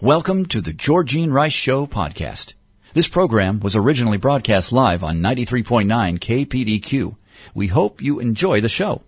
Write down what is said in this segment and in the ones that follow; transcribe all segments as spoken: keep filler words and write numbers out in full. Welcome to the Georgene Rice Show podcast. This program was originally broadcast live on ninety-three point nine K P D Q. We hope you enjoy the show.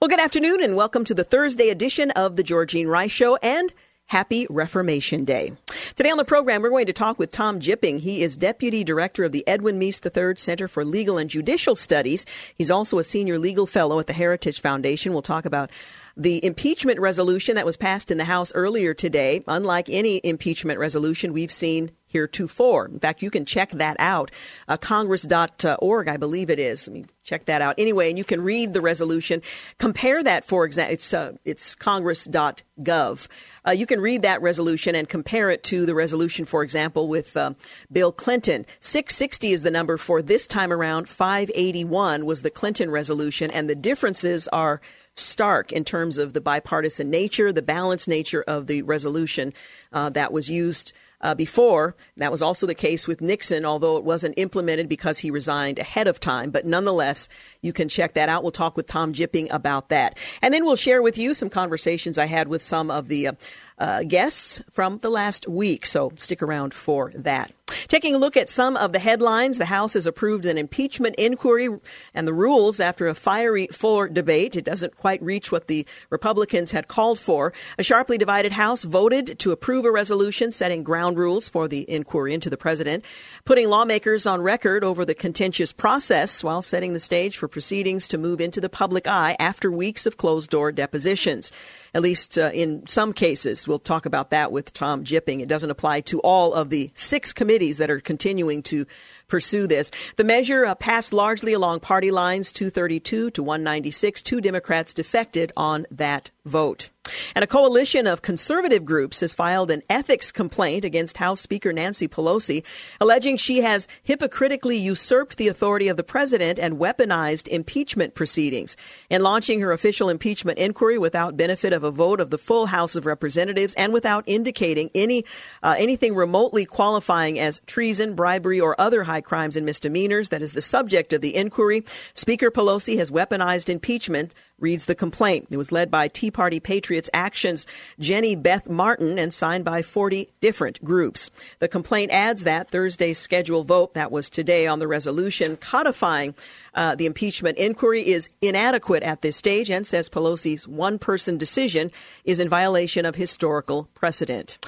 Well, good afternoon and welcome to the Thursday edition of the Georgene Rice Show, and happy Reformation Day. Today on the program, we're going to talk with Tom Jipping. He is Deputy Director of the Edwin Meese the third Center for Legal and Judicial Studies. He's also a Senior Legal Fellow at the Heritage Foundation. We'll talk about the impeachment resolution that was passed in the House earlier today, unlike any impeachment resolution we've seen heretofore. In fact, you can check that out, uh, congress dot org, I believe it is. Let me check that out. Anyway, and you can read the resolution. Compare that, for example, it's, uh, it's congress dot gov. Uh, you can read that resolution and compare it to the resolution, for example, with uh, Bill Clinton. six sixty is the number for this time around. five eighty-one was the Clinton resolution, and the differences are stark in terms of the bipartisan nature, the balanced nature of the resolution uh, that was used uh, before. That was also the case with Nixon, although it wasn't implemented because he resigned ahead of time. But nonetheless, you can check that out. We'll talk with Tom Jipping about that. And then we'll share with you some conversations I had with some of the uh, uh, guests from the last week. So stick around for that. Taking a look at some of the headlines, the House has approved an impeachment inquiry and the rules after a fiery floor debate. It doesn't quite reach what the Republicans had called for. A sharply divided House voted to approve a resolution setting ground rules for the inquiry into the president, putting lawmakers on record over the contentious process while setting the stage for proceedings to move into the public eye after weeks of closed-door depositions. At least uh, in some cases. We'll talk about that with Tom Jipping. It doesn't apply to all of the six committees that are continuing to pursue this. The measure uh, passed largely along party lines, two thirty-two to one ninety-six. Two Democrats defected on that vote. And a coalition of conservative groups has filed an ethics complaint against House Speaker Nancy Pelosi, alleging she has hypocritically usurped the authority of the president and weaponized impeachment proceedings. In launching her official impeachment inquiry without benefit of a vote of the full House of Representatives and without indicating any uh, anything remotely qualifying as treason, bribery, or other high crimes and misdemeanors that is the subject of the inquiry, Speaker Pelosi has weaponized impeachment, reads the complaint. It was led by Tea Party Patriots Action's Jenny Beth Martin and signed by forty different groups. The complaint adds that Thursday's scheduled vote, that was today, on the resolution codifying uh, the impeachment inquiry is inadequate at this stage and says Pelosi's one-person decision is in violation of historical precedent.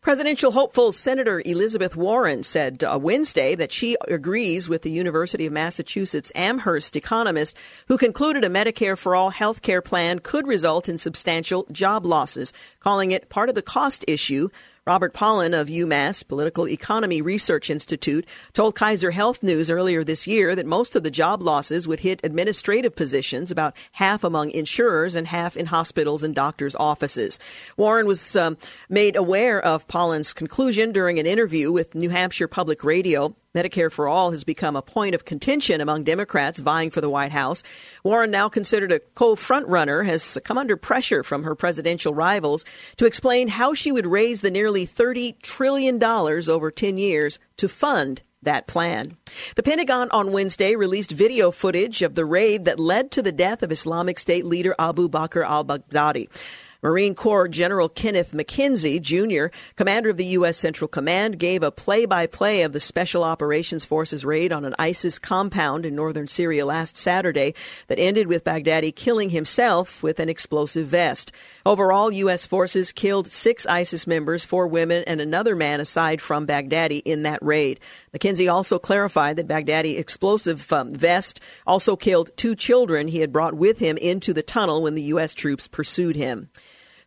Presidential hopeful Senator Elizabeth Warren said uh, Wednesday that she agrees with the University of Massachusetts Amherst economist who concluded a Medicare for All health care plan could result in substantial job losses, calling it part of the cost issue. Robert Pollin of UMass Political Economy Research Institute told Kaiser Health News earlier this year that most of the job losses would hit administrative positions, about half among insurers and half in hospitals and doctors' offices. Warren was um, made aware of Pollin's conclusion during an interview with New Hampshire Public Radio. Medicare for All has become a point of contention among Democrats vying for the White House. Warren, now considered a co-frontrunner, has come under pressure from her presidential rivals to explain how she would raise the nearly thirty trillion dollars over ten years to fund that plan. The Pentagon on Wednesday released video footage of the raid that led to the death of Islamic State leader Abu Bakr al-Baghdadi. Marine Corps General Kenneth McKenzie, Junior, commander of the U S. Central Command, gave a play-by-play of the Special Operations Forces raid on an ISIS compound in northern Syria last Saturday that ended with Baghdadi killing himself with an explosive vest. Overall, U S forces killed six ISIS members, four women, and another man aside from Baghdadi in that raid. McKenzie also clarified that Baghdadi's explosive um, vest also killed two children he had brought with him into the tunnel when the U S troops pursued him.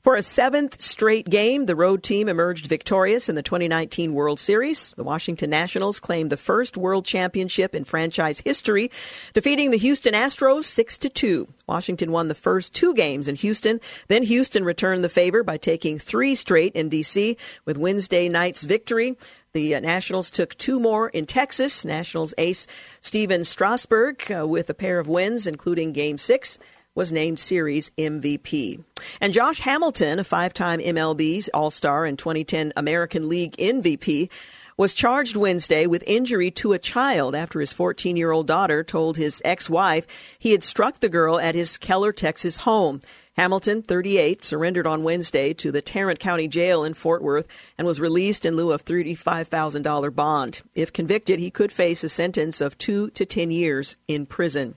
For a seventh straight game, the road team emerged victorious in the twenty nineteen World Series. The Washington Nationals claimed the first world championship in franchise history, defeating the Houston Astros six to two. Washington won the first two games in Houston. Then Houston returned the favor by taking three straight in D C with Wednesday night's victory. The Nationals took two more in Texas. Nationals ace Steven Strasburg, uh, with a pair of wins, including Game six, was named series M V P. And Josh Hamilton, a five-time M L B All-Star and twenty ten American League M V P, was charged Wednesday with injury to a child after his fourteen-year-old daughter told his ex-wife he had struck the girl at his Keller, Texas home. Hamilton, thirty-eight, surrendered on Wednesday to the Tarrant County Jail in Fort Worth and was released in lieu of thirty-five thousand dollars bond. If convicted, he could face a sentence of two to ten years in prison.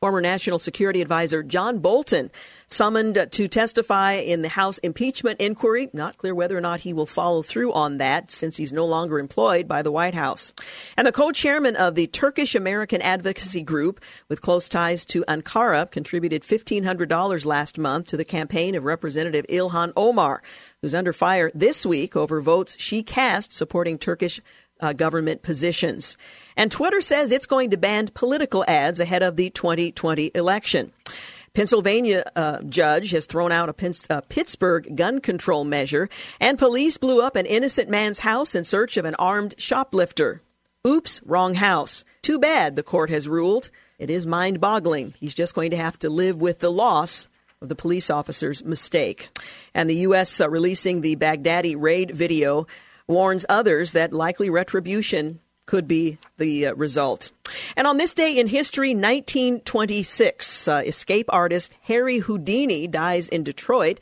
Former National Security Advisor John Bolton, summoned to testify in the House impeachment inquiry. Not clear whether or not he will follow through on that since he's no longer employed by the White House. And the co-chairman of the Turkish-American Advocacy Group, with close ties to Ankara, contributed fifteen hundred dollars last month to the campaign of Representative İlhan Omar, who's under fire this week over votes she cast supporting Turkish Uh, government positions. And Twitter says it's going to ban political ads ahead of the twenty twenty election. Pennsylvania uh, judge has thrown out a Pins- uh, Pittsburgh gun control measure, and police blew up an innocent man's house in search of an armed shoplifter. Oops, wrong house. Too bad, the court has ruled. It is mind-boggling. He's just going to have to live with the loss of the police officer's mistake. And the U S uh, releasing the Baghdadi raid video warns others that likely retribution could be the uh, result. And on this day in history, nineteen twenty-six, uh, escape artist Harry Houdini dies in Detroit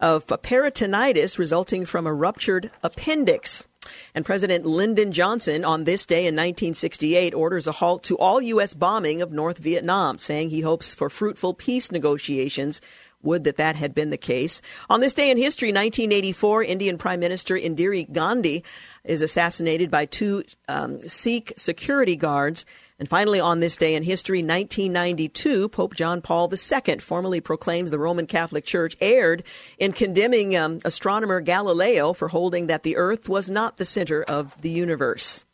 of peritonitis resulting from a ruptured appendix. And President Lyndon Johnson, on this day in nineteen sixty-eight, orders a halt to all U S bombing of North Vietnam, saying he hopes for fruitful peace negotiations. Would that that had been the case. On this day in history, nineteen eighty-four, Indian Prime Minister Indira Gandhi is assassinated by two um, Sikh security guards. And finally, on this day in history, nineteen ninety-two, Pope John Paul the Second formally proclaims the Roman Catholic Church erred in condemning um, astronomer Galileo for holding that the Earth was not the center of the universe.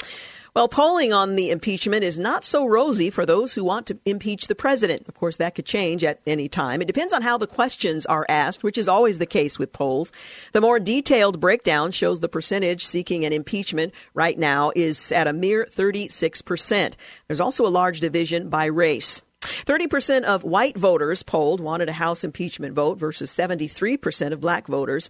Well, polling on the impeachment is not so rosy for those who want to impeach the president. Of course, that could change at any time. It depends on how the questions are asked, which is always the case with polls. The more detailed breakdown shows the percentage seeking an impeachment right now is at a mere thirty-six percent. There's also a large division by race. thirty percent of white voters polled wanted a House impeachment vote versus seventy-three percent of black voters.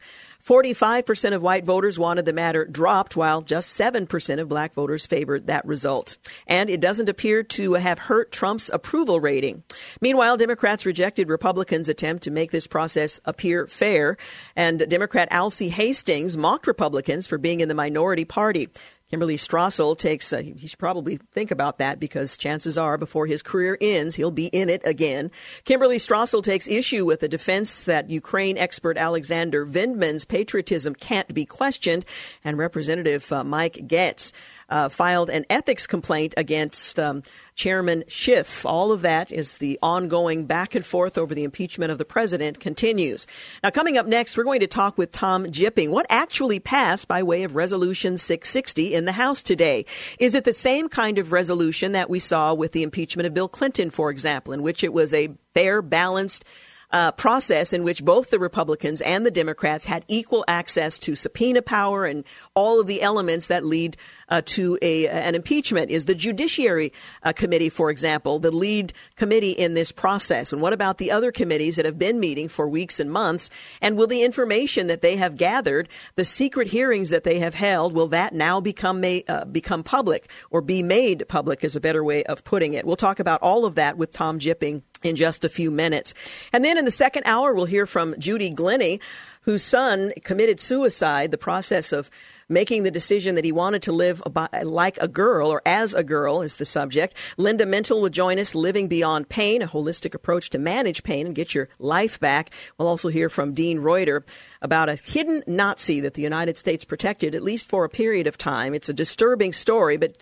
forty-five percent of white voters wanted the matter dropped, while just seven percent of black voters favored that result. And it doesn't appear to have hurt Trump's approval rating. Meanwhile, Democrats rejected Republicans' attempt to make this process appear fair. And Democrat Alcee Hastings mocked Republicans for being in the minority party. Kimberly Strassel takes, uh, he should probably think about that because chances are before his career ends, he'll be in it again. Kimberly Strassel takes issue with the defense that Ukraine expert Alexander Vindman's patriotism can't be questioned. And Representative uh, Mike Getz uh, filed an ethics complaint against um, Chairman Schiff. All of that is the ongoing back and forth over the impeachment of the president continues. Now, coming up next, we're going to talk with Tom Jipping. What actually passed by way of Resolution six sixty in the House today? Is it the same kind of resolution that we saw with the impeachment of Bill Clinton, for example, in which it was a fair, balanced uh, process in which both the Republicans and the Democrats had equal access to subpoena power and all of the elements that lead uh, to a, an impeachment? Is the Judiciary uh, Committee, for example, the lead committee in this process? And what about the other committees that have been meeting for weeks and months? And will the information that they have gathered, the secret hearings that they have held, will that now become ma- uh, become public, or be made public is a better way of putting it? We'll talk about all of that with Tom Jipping in just a few minutes. And then in the second hour, we'll hear from Judy Glennie, whose son committed suicide, the process of making the decision that he wanted to live like a girl or as a girl is the subject. Linda Mintle will join us, Living Beyond Pain, a holistic approach to manage pain and get your life back. We'll also hear from Dean Reuter about a hidden Nazi that the United States protected, at least for a period of time. It's a disturbing story, but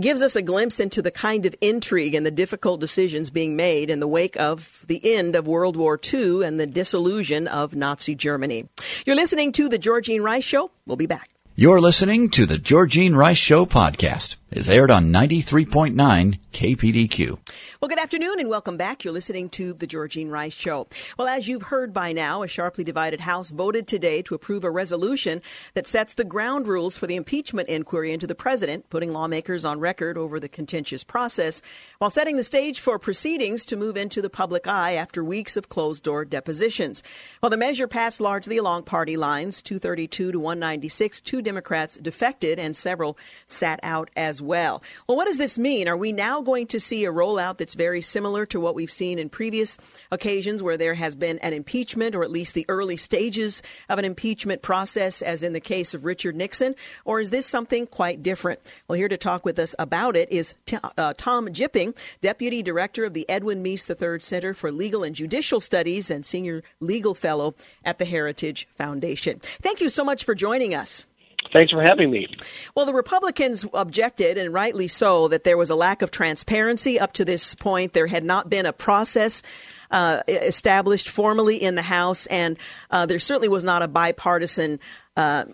gives us a glimpse into the kind of intrigue and the difficult decisions being made in the wake of the end of World War Two and the dissolution of Nazi Germany. You're listening to The Georgene Rice Show. We'll be back. You're listening to The Georgene Rice Show podcast. It's aired on ninety-three point nine K P D Q. Well, good afternoon and welcome back. You're listening to The Georgene Rice Show. Well, as you've heard by now, a sharply divided House voted today to approve a resolution that sets the ground rules for the impeachment inquiry into the president, putting lawmakers on record over the contentious process, while setting the stage for proceedings to move into the public eye after weeks of closed-door depositions. Well, the measure passed largely along party lines, two thirty-two to one ninety-six, two Democrats defected and several sat out as well. Well, what does this mean? Are we now going to see a rollout that's very similar to what we've seen in previous occasions where there has been an impeachment or at least the early stages of an impeachment process, as in the case of Richard Nixon? Or is this something quite different? Well, here to talk with us about it is T- uh, Tom Jipping, Deputy Director of the Edwin Meese the third Center for Legal and Judicial Studies and Senior Legal Fellow at the Heritage Foundation. Thank you so much for joining us. Thanks for having me. Well, the Republicans objected, and rightly so, that there was a lack of transparency up to this point. There had not been a process uh, established formally in the House, and uh, there certainly was not a bipartisan uh,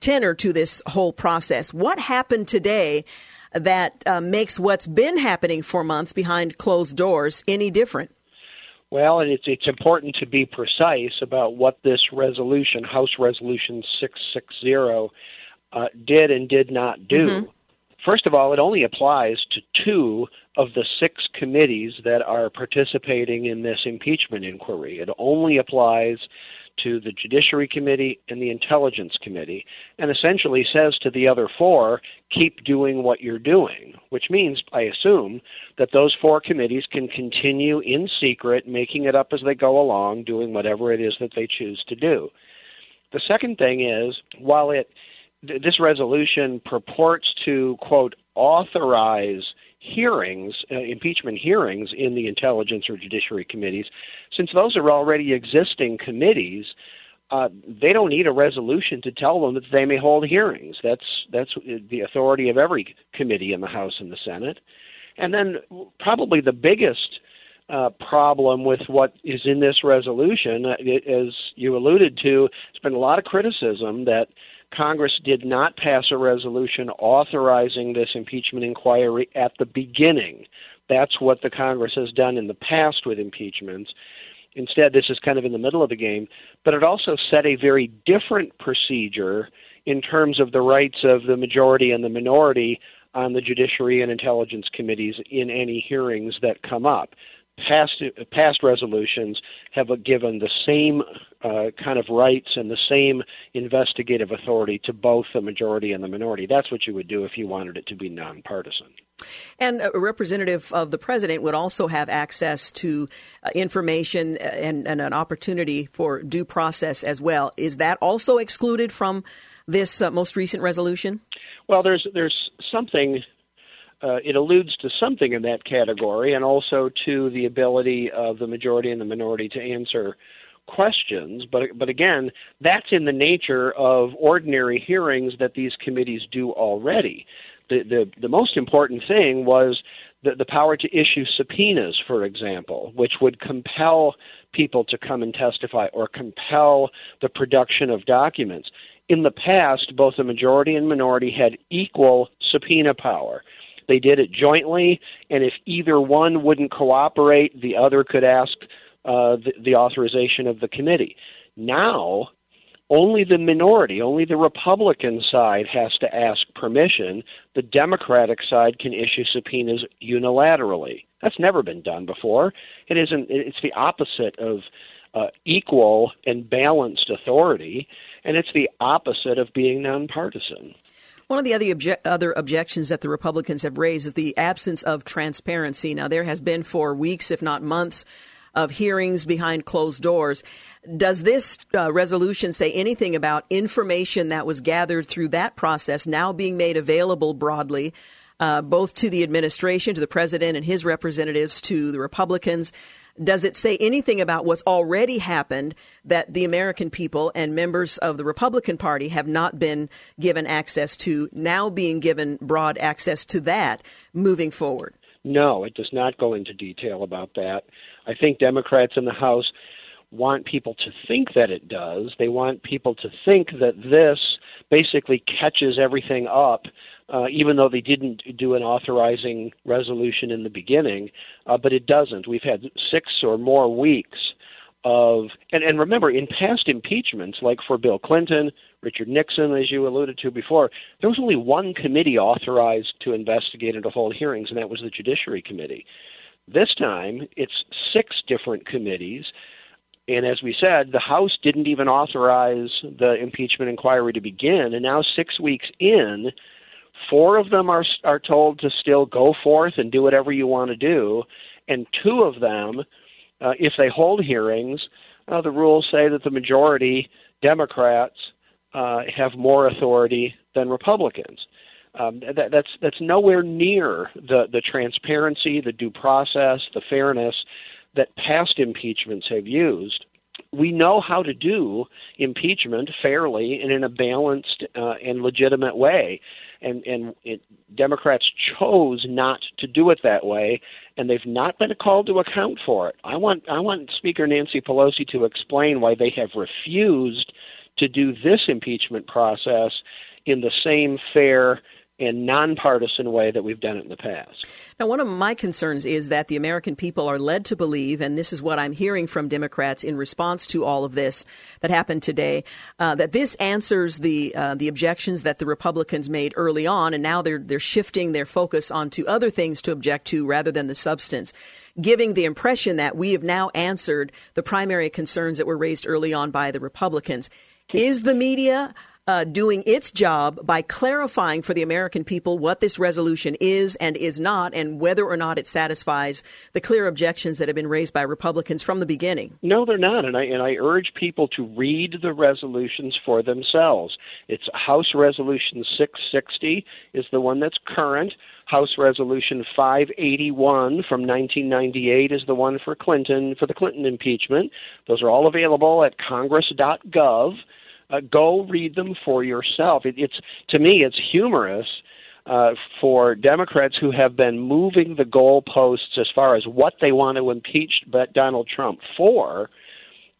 tenor to this whole process. What happened today that uh, makes what's been happening for months behind closed doors any different? Well, and it's, it's important to be precise about what this resolution, House Resolution six sixty, uh, did and did not do. Mm-hmm. First of all, it only applies to two of the six committees that are participating in this impeachment inquiry. It only applies to the Judiciary Committee and the Intelligence Committee, and essentially says to the other four, keep doing what you're doing, which means, I assume, that those four committees can continue in secret, making it up as they go along, doing whatever it is that they choose to do. The second thing is, while it th- this resolution purports to, quote, authorize hearings, uh, impeachment hearings in the Intelligence or Judiciary Committees, since those are already existing committees, uh, they don't need a resolution to tell them that they may hold hearings. That's that's the authority of every committee in the House and the Senate. And then probably the biggest uh, problem with what is in this resolution, uh, it, as you alluded to, there's been a lot of criticism that Congress did not pass a resolution authorizing this impeachment inquiry at the beginning. That's what the Congress has done in the past with impeachments. Instead, this is kind of in the middle of the game. But it also set a very different procedure in terms of the rights of the majority and the minority on the Judiciary and Intelligence Committees in any hearings that come up. Past past resolutions have given the same uh, kind of rights and the same investigative authority to both the majority and the minority. That's what you would do if you wanted it to be nonpartisan. And a representative of the president would also have access to uh, information and, and an opportunity for due process as well. Is that also excluded from this uh, most recent resolution? Well, there's there's something. Uh, it alludes to something in that category and also to the ability of the majority and the minority to answer questions. But but again, that's in the nature of ordinary hearings that these committees do already. The, the, the most important thing was the, the power to issue subpoenas, for example, which would compel people to come and testify or compel the production of documents. In the past, both the majority and minority had equal subpoena power. They did it jointly, and if either one wouldn't cooperate, the other could ask uh, the, the authorization of the committee. Now, only the minority, only the Republican side has to ask permission. The Democratic side can issue subpoenas unilaterally. That's never been done before. It isn't. It's the opposite of uh, equal and balanced authority, and it's the opposite of being nonpartisan. One of the other obje- other objections that the Republicans have raised is the absence of transparency. Now, there has been for weeks, if not months, of hearings behind closed doors. Does this uh, resolution say anything about information that was gathered through that process now being made available broadly, uh, both to the administration, to the president and his representatives, to the Republicans, Does it say anything about what's already happened, that the American people and members of the Republican Party have not been given access to, now being given broad access to that moving forward? No, it does not go into detail about that. I think Democrats in the House want people to think that it does. They want people to think that this basically catches everything up, uh, even though they didn't do an authorizing resolution in the beginning, uh, but it doesn't. We've had six or more weeks of, and, and remember, in past impeachments, like for Bill Clinton, Richard Nixon, as you alluded to before, there was only one committee authorized to investigate and to hold hearings, and that was the Judiciary Committee. This time, it's six different committees. And as we said, the House didn't even authorize the impeachment inquiry to begin. And now six weeks in, four of them are are told to still go forth and do whatever you want to do. And two of them, uh, if they hold hearings, uh, the rules say that the majority, Democrats, uh, have more authority than Republicans. Um, that, that's that's nowhere near the, the transparency, the due process, the fairness that past impeachments have used. We know how to do impeachment fairly and in a balanced uh, and legitimate way. And, and it, Democrats chose not to do it that way, and they've not been called to account for it. I want, I want Speaker Nancy Pelosi to explain why they have refused to do this impeachment process in the same fair in nonpartisan way that we've done it in the past. Now, one of my concerns is that the American people are led to believe, and this is what I'm hearing from Democrats in response to all of this that happened today, uh, that this answers the uh, the objections that the Republicans made early on, and now they're they're shifting their focus onto other things to object to rather than the substance, giving the impression that we have now answered the primary concerns that were raised early on by the Republicans. Is the media Uh, doing its job by clarifying for the American people what this resolution is and is not, and whether or not it satisfies the clear objections that have been raised by Republicans from the beginning? No, they're not. And I, and I urge people to read the resolutions for themselves. It's House Resolution six sixty is the one that's current. House Resolution five eighty-one from nineteen ninety-eight is the one for Clinton, for the Clinton impeachment. Those are all available at congress dot gov. Uh, go read them for yourself. It, it's to me, it's humorous uh, for Democrats who have been moving the goalposts as far as what they want to impeach but Donald Trump for,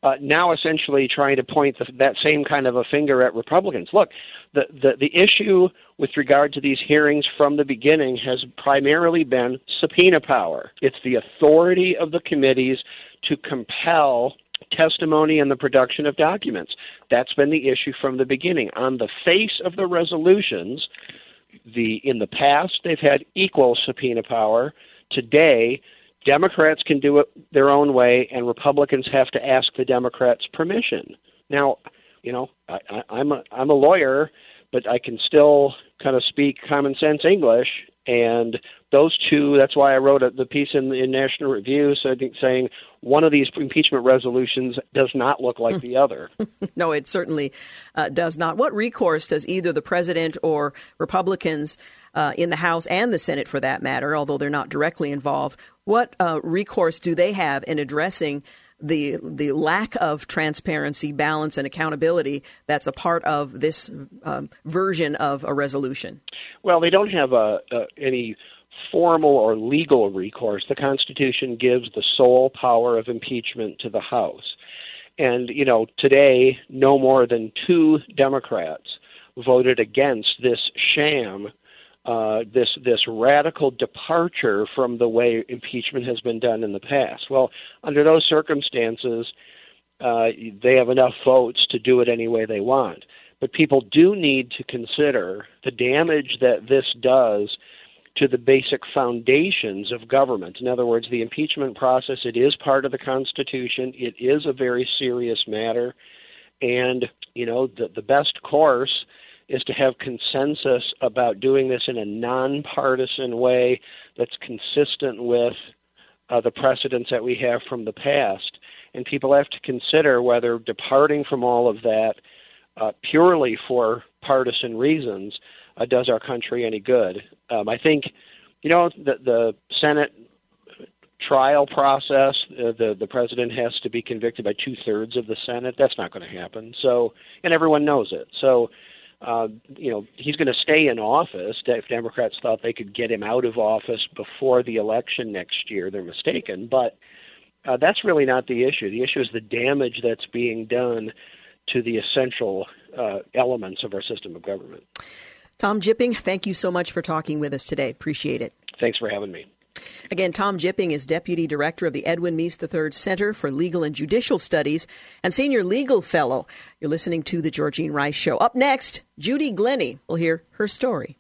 uh, now essentially trying to point the, that same kind of a finger at Republicans. Look, the, the, the issue with regard to these hearings from the beginning has primarily been subpoena power. It's the authority of the committees to compel testimony and the production of documents. That's been the issue from the beginning. On the face of the resolutions, the in the past, they've had equal subpoena power. Today, Democrats can do it their own way, and Republicans have to ask the Democrats' permission. Now, you know, I, I, I'm a, I'm a lawyer, but I can still kind of speak common sense English. And those two, that's why I wrote a, the piece in, in National Review, so I think saying one of these impeachment resolutions does not look like the other. No, it certainly uh, does not. What recourse does either the president or Republicans uh, in the House and the Senate, for that matter, although they're not directly involved, what uh, recourse do they have in addressing the the lack of transparency, balance, and accountability that's a part of this um, version of a resolution? Well, they don't have a, a, any formal or legal recourse. The Constitution gives the sole power of impeachment to the House. And, you know, today, no more than two Democrats voted against this sham, uh, this this radical departure from the way impeachment has been done in the past. Well, under those circumstances, uh, they have enough votes to do it any way they want. But people do need to consider the damage that this does to the basic foundations of government. In other words, the impeachment process, it is part of the Constitution. It is a very serious matter. And, you know, the, the best course is to have consensus about doing this in a nonpartisan way that's consistent with uh, the precedents that we have from the past. And people have to consider whether departing from all of that Uh, purely for partisan reasons, uh, does our country any good. Um, I think, you know, the, the Senate trial process. Uh, the the president has to be convicted by two-thirds of the Senate. That's not going to happen. So, and everyone knows it. So, uh, you know, he's going to stay in office. If Democrats thought they could get him out of office before the election next year, they're mistaken. But uh, that's really not the issue. The issue is the damage that's being done to the essential uh, elements of our system of government. Tom Jipping, thank you so much for talking with us today. Appreciate it. Thanks for having me. Again, Tom Jipping is Deputy Director of the Edwin Meese the third Center for Legal and Judicial Studies and Senior Legal Fellow. You're listening to The Georgene Rice Show. Up next, Judy Glennie. We'll hear her story.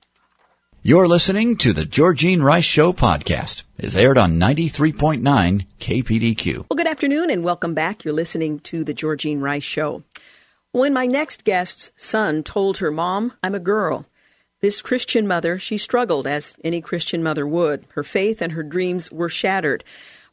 You're listening to The Georgene Rice Show podcast. It's aired on ninety-three point nine K P D Q. Well, good afternoon and welcome back. You're listening to The Georgene Rice Show. When my next guest's son told her, "Mom, I'm a girl," this Christian mother, she struggled, as any Christian mother would. Her faith and her dreams were shattered.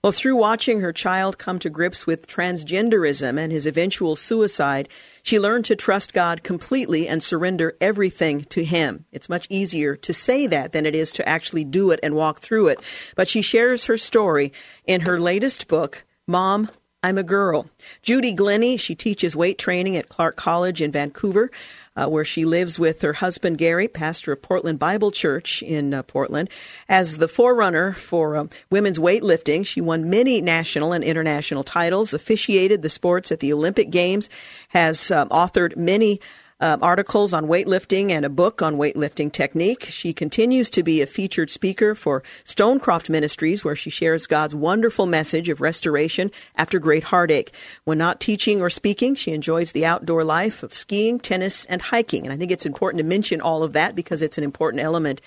Well, through watching her child come to grips with transgenderism and his eventual suicide, she learned to trust God completely and surrender everything to him. It's much easier to say that than it is to actually do it and walk through it. But she shares her story in her latest book, Mom, I'm a Girl. Judy Glennie, she teaches weight training at Clark College in Vancouver, Uh, where she lives with her husband, Gary, pastor of Portland Bible Church in uh, Portland. As the forerunner for um, women's weightlifting, she won many national and international titles, officiated the sports at the Olympic Games, has um, authored many uh, articles on weightlifting and a book on weightlifting technique. She continues to be a featured speaker for Stonecroft Ministries, where she shares God's wonderful message of restoration after great heartache. When not teaching or speaking, she enjoys the outdoor life of skiing, tennis, and hiking. And I think it's important to mention all of that because it's an important element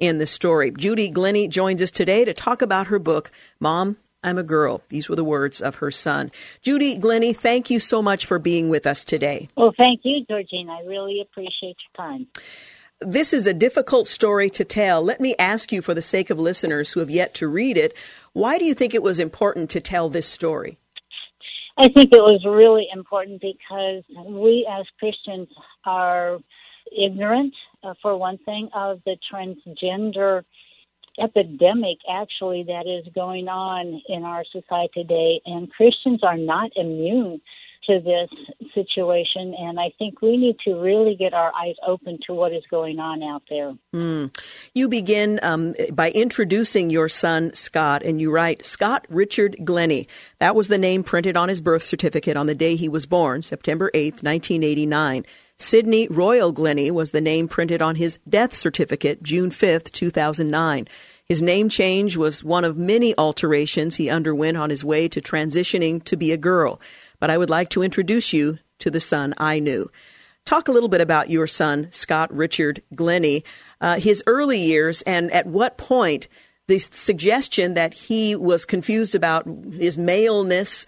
in the story. Judy Glennie joins us today to talk about her book, Mom, I'm a Girl. These were the words of her son. Judy Glennie, thank you so much for being with us today. Well, thank you, Georgene. I really appreciate your time. This is a difficult story to tell. Let me ask you, for the sake of listeners who have yet to read it, why do you think it was important to tell this story? I think it was really important because we as Christians are ignorant, uh, for one thing, of the transgender epidemic, actually, that is going on in our society today, and Christians are not immune to this situation, and I think we need to really get our eyes open to what is going on out there. Mm. You begin um, by introducing your son, Scott, and you write, Scott Richard Glennie. That was the name printed on his birth certificate on the day he was born, September eighth, nineteen eighty-nine. Sidney Royal Glennie was the name printed on his death certificate, June fifth, two thousand nine. His name change was one of many alterations he underwent on his way to transitioning to be a girl. But I would like to introduce you to the son I knew. Talk a little bit about your son, Scott Richard Glennie, uh, his early years, and at what point the suggestion that he was confused about his maleness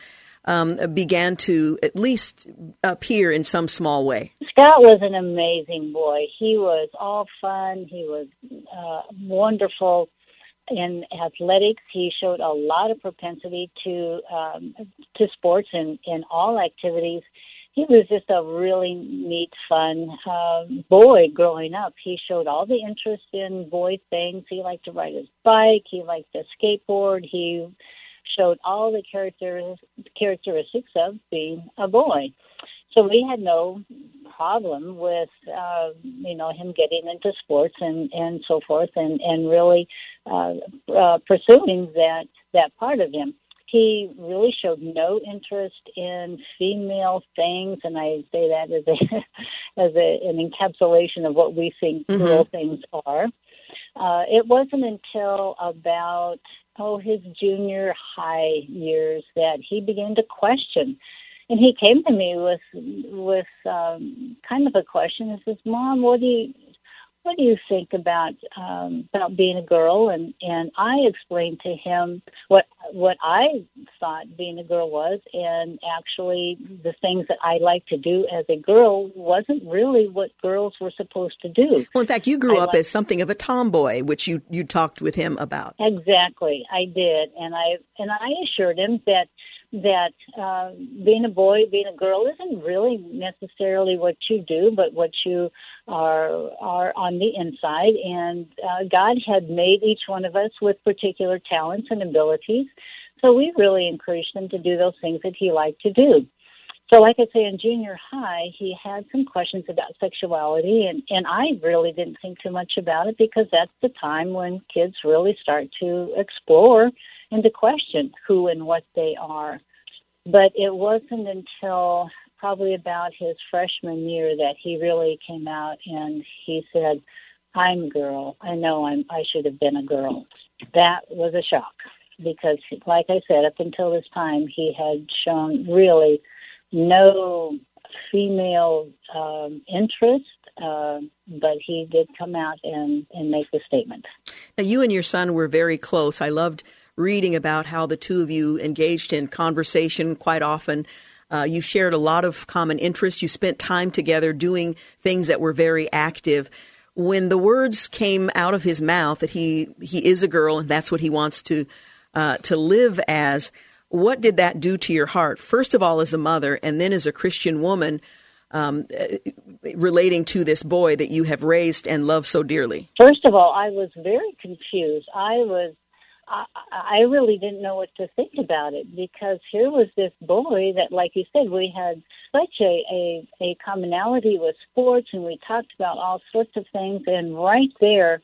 Um, began to at least appear in some small way. Scott was an amazing boy. He was all fun. He was uh, wonderful in athletics. He showed a lot of propensity to um, to sports and, and all activities. He was just a really neat, fun uh, boy growing up. He showed all the interest in boy things. He liked to ride his bike. He liked to skateboard. He showed all the characters, characteristics of being a boy. So we had no problem with, uh, you know, him getting into sports and, and so forth and, and really uh, uh, pursuing that, that part of him. He really showed no interest in female things, and I say that as, a, as a, an encapsulation of what we think mm-hmm. girl things are. Uh, it wasn't until about... oh, his junior high years that he began to question. And he came to me with with um, kind of a question. He says, Mom, what do you what do you think about um, about being a girl? And, and I explained to him what what I thought being a girl was, and actually the things that I like to do as a girl wasn't really what girls were supposed to do. Well, in fact, you grew I up liked- as something of a tomboy, which you, you talked with him about. Exactly, I did, and I and I assured him that that uh, being a boy, being a girl isn't really necessarily what you do, but what you are are on the inside. And uh, God had made each one of us with particular talents and abilities So we really encouraged him to do those things that he liked to do. So like I say, in junior high, he had some questions about sexuality, and, and I really didn't think too much about it because that's the time when kids really start to explore and to question who and what they are. But it wasn't until probably about his freshman year that he really came out and he said, I'm a girl. I know I'm, I should have been a girl. That was a shock because, like I said, up until this time, he had shown really no female um, interest, uh, but he did come out and, and make the statement. Now, you and your son were very close. I loved reading about how the two of you engaged in conversation quite often. Uh, you shared a lot of common interests. You spent time together doing things that were very active. When the words came out of his mouth that he, he is a girl and that's what he wants to uh, to live as, what did that do to your heart? First of all, as a mother, and then as a Christian woman, um, relating to this boy that you have raised and love so dearly. First of all, I was very confused. I was, I, I really didn't know what to think about it because here was this boy that, like you said, we had such a, a, a commonality with sports, and we talked about all sorts of things, and right there,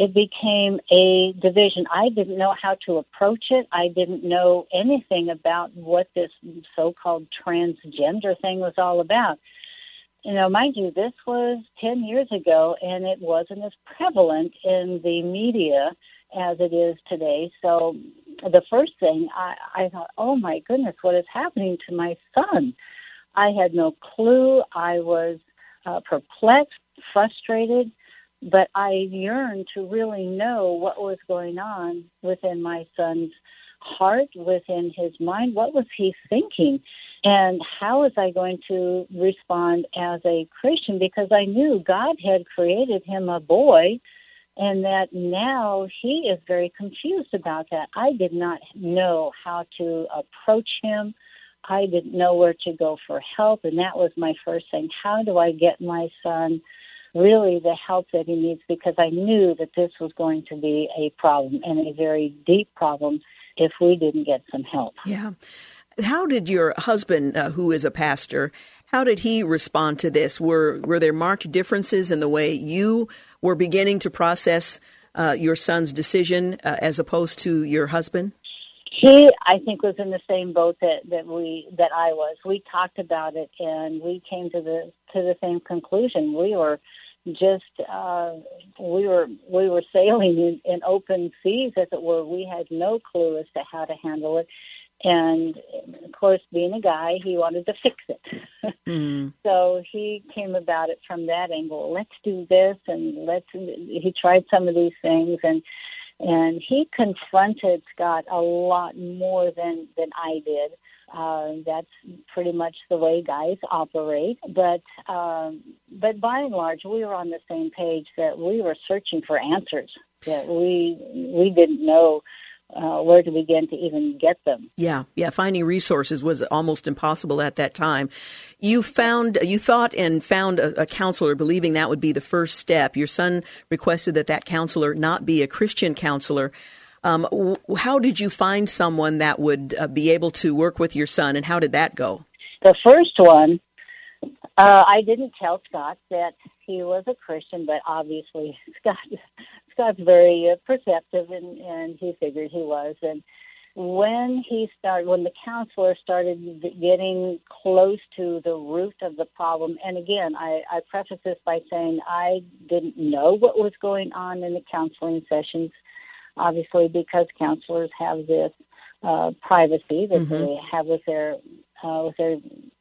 it became a division. I didn't know how to approach it. I didn't know anything about what this so-called transgender thing was all about. You know, mind you, this was ten years ago, and it wasn't as prevalent in the media as it is today. So the first thing, I, I thought, oh, my goodness, what is happening to my son? I had no clue. I was uh, perplexed, frustrated. But I yearned to really know what was going on within my son's heart, within his mind. What was he thinking? And how was I going to respond as a Christian? Because I knew God had created him a boy and that now he is very confused about that. I did not know how to approach him. I didn't know where to go for help. And that was my first thing. How do I get my son really the help that he needs, because I knew that this was going to be a problem and a very deep problem if we didn't get some help. Yeah. How did your husband, uh, who is a pastor, how did he respond to this? Were were there marked differences in the way you were beginning to process uh, your son's decision uh, as opposed to your husband? He, I think, was in the same boat that, that we that I was. We talked about it, and we came to the to the same conclusion. We were just uh, we were we were sailing in, in open seas, as it were. We had no clue as to how to handle it, and of course, being a guy, he wanted to fix it. Mm. So he came about it from that angle. Let's do this, and let's. He tried some of these things, and. And he confronted Scott a lot more than, than I did. Uh, that's pretty much the way guys operate. But um, but by and large, we were on the same page that we were searching for answers, that we we didn't know uh, where to begin to even get them. Yeah, yeah. Finding resources was almost impossible at that time. You found, you thought and found a, a counselor, believing that would be the first step. Your son requested that that counselor not be a Christian counselor. Um, w- how did you find someone that would uh, be able to work with your son, and how did that go? The first one, uh, I didn't tell Scott that he was a Christian, but obviously Scott Scott's very uh, perceptive, and, and he figured he was. And when he started, when the counselor started getting close to the root of the problem, and again, I, I preface this by saying I didn't know what was going on in the counseling sessions, obviously, because counselors have this uh, privacy that mm-hmm. they have with their uh, with their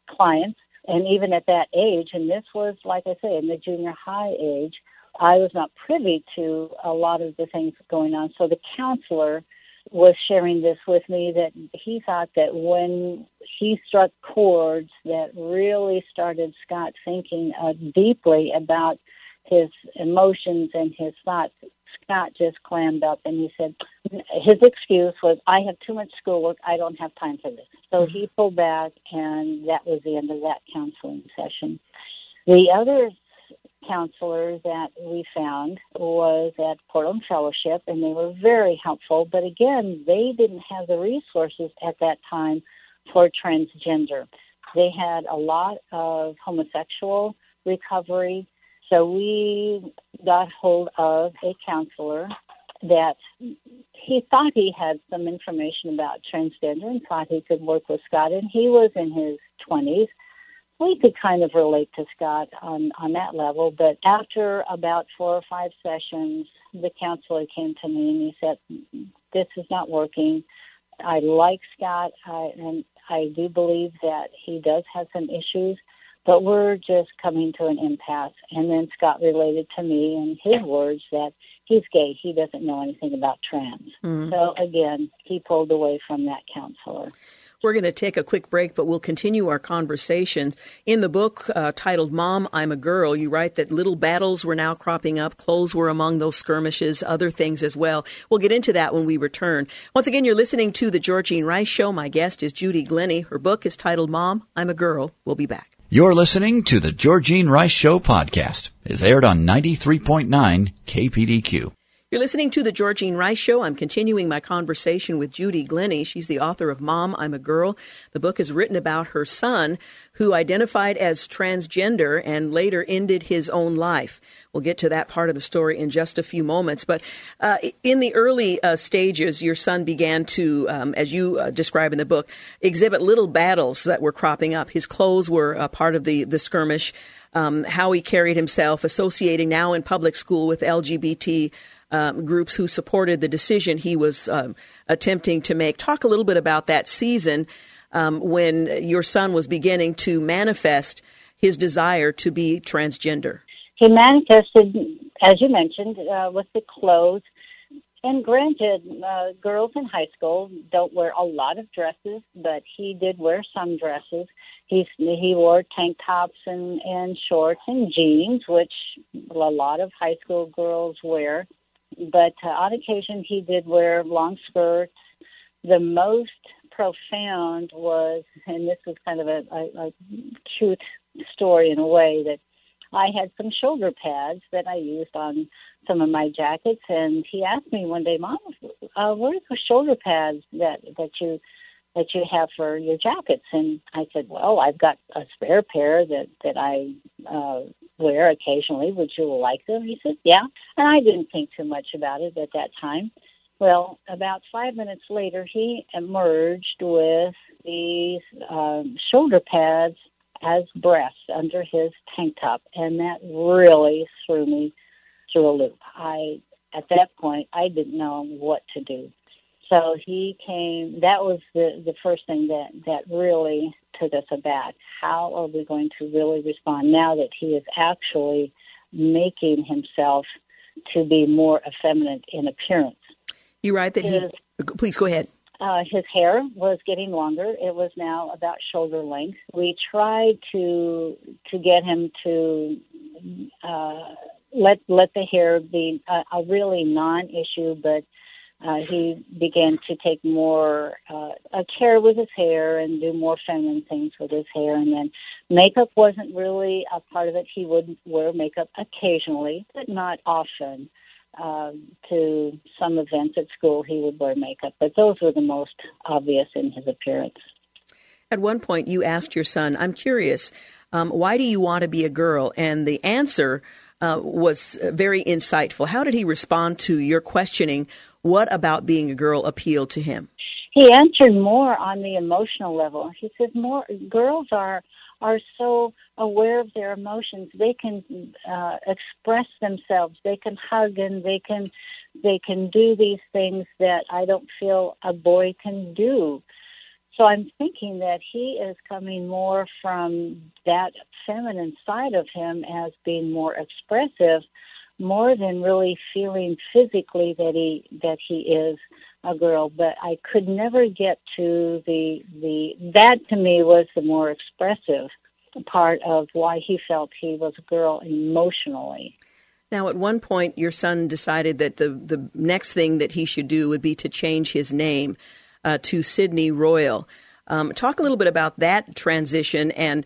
clients, and even at that age, and this was, like I say, in the junior high age, I was not privy to a lot of the things going on. So the counselor was sharing this with me, that he thought that when he struck chords that really started Scott thinking uh, deeply about his emotions and his thoughts, Scott just clammed up and he said, his excuse was, I have too much schoolwork, I don't have time for this. So mm-hmm. he pulled back, and that was the end of that counseling session. The other counselor that we found was at Portland Fellowship, and they were very helpful. But again, they didn't have the resources at that time for transgender. They had a lot of homosexual recovery. So we got hold of a counselor that he thought he had some information about transgender and thought he could work with Scott, and he was in his twenties. We could kind of relate to Scott on, on that level, but after about four or five sessions, the counselor came to me and he said, this is not working. I like Scott, I, and I do believe that he does have some issues, but we're just coming to an impasse. And then Scott related to me in his words that he's gay. He doesn't know anything about trans. Mm-hmm. So, again, he pulled away from that counselor. We're going to take a quick break, but we'll continue our conversation. In the book uh, titled Mom, I'm a Girl, you write that little battles were now cropping up. Clothes were among those skirmishes, other things as well. We'll get into that when we return. Once again, you're listening to The Georgene Rice Show. My guest is Judy Glennie. Her book is titled Mom, I'm a Girl. We'll be back. You're listening to The Georgene Rice Show podcast. It's aired on ninety-three point nine K P D Q. You're listening to The Georgene Rice Show. I'm continuing my conversation with Judy Glennie. She's the author of Mom, I'm a Girl. The book is written about her son, who identified as transgender and later ended his own life. We'll get to that part of the story in just a few moments. But uh, in the early uh, stages, your son began to, um, as you uh, describe in the book, exhibit little battles that were cropping up. His clothes were a uh, part of the, the skirmish, um, how he carried himself, associating now in public school with L G B T Um, groups who supported the decision he was um, attempting to make. Talk a little bit about that season um, when your son was beginning to manifest his desire to be transgender. He manifested, as you mentioned, uh, with the clothes. And granted, uh, girls in high school don't wear a lot of dresses, but he did wear some dresses. He he wore tank tops and, and shorts and jeans, which a lot of high school girls wear. But uh, on occasion, he did wear long skirts. The most profound was, and this was kind of a, a, a cute story in a way, that I had some shoulder pads that I used on some of my jackets. And he asked me one day, Mom, uh, what are those shoulder pads that, that you that you have for your jackets? And I said, well, I've got a spare pair that, that I uh, wear occasionally. Would you like them? He said, yeah. And I didn't think too much about it at that time. Well, about five minutes later, he emerged with these um, shoulder pads as breasts under his tank top. And that really threw me through a loop. I, at that point, I didn't know what to do. So he came, that was the, the first thing that, that really took us aback. How are we going to really respond now that he is actually making himself to be more effeminate in appearance? You write that his, he, please go ahead. Uh, his hair was getting longer. It was now about shoulder length. We tried to to get him to uh, let, let the hair be a, a really non-issue, but Uh, he began to take more uh, care with his hair and do more feminine things with his hair. And then makeup wasn't really a part of it. He would wear makeup occasionally, but not often. Uh, to some events at school, he would wear makeup. But those were the most obvious in his appearance. At one point, you asked your son, I'm curious, um, why do you want to be a girl? And the answer uh, was very insightful. How did he respond to your questioning? What about being a girl appealed to him? He answered more on the emotional level. He said, "More girls are are so aware of their emotions. They can uh, express themselves. They can hug and they can they can do these things that I don't feel a boy can do." So I'm thinking that he is coming more from that feminine side of him as being more expressive, more than really feeling physically that he that he is a girl. But I could never get to the the that to me was the more expressive part of why he felt he was a girl emotionally. Now, at one point, your son decided that the, the next thing that he should do would be to change his name uh, to Sidney Royal. Um, talk a little bit about that transition, and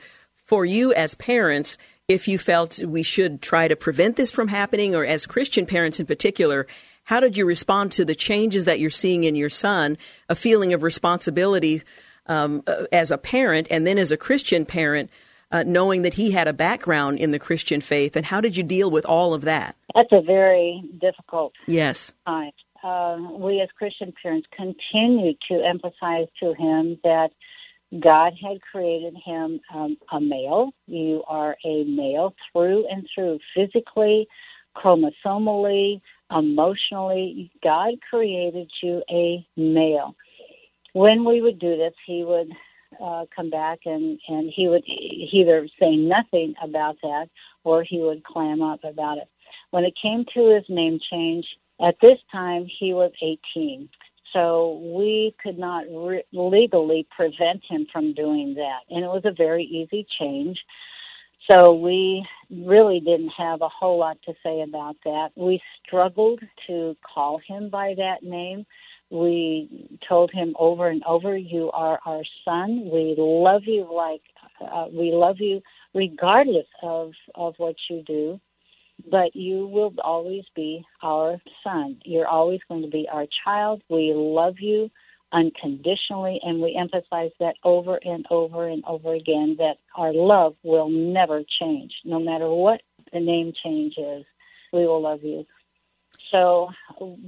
for you as parents, if you felt we should try to prevent this from happening, or as Christian parents in particular, how did you respond to the changes that you're seeing in your son, a feeling of responsibility um, as a parent and then as a Christian parent, uh, knowing that he had a background in the Christian faith? And how did you deal with all of that? That's a very difficult yes. time. Uh, we as Christian parents continued to emphasize to him that God had created him um, a male. You are a male through and through, physically, chromosomally, emotionally. God created you a male. When we would do this, he would uh, come back and, and he would either say nothing about that or he would clam up about it. When it came to his name change, at this time, he was eighteen, so we could not re- legally prevent him from doing that, and it was a very easy change, so we really didn't have a whole lot to say about that. We struggled to call him by that name. We told him over and over, you are our son. We love you like uh, we love you regardless of, of what you do. But you will always be our son. You're always going to be our child. We love you unconditionally, and we emphasize that over and over and over again, that our love will never change. No matter what the name change is, we will love you. So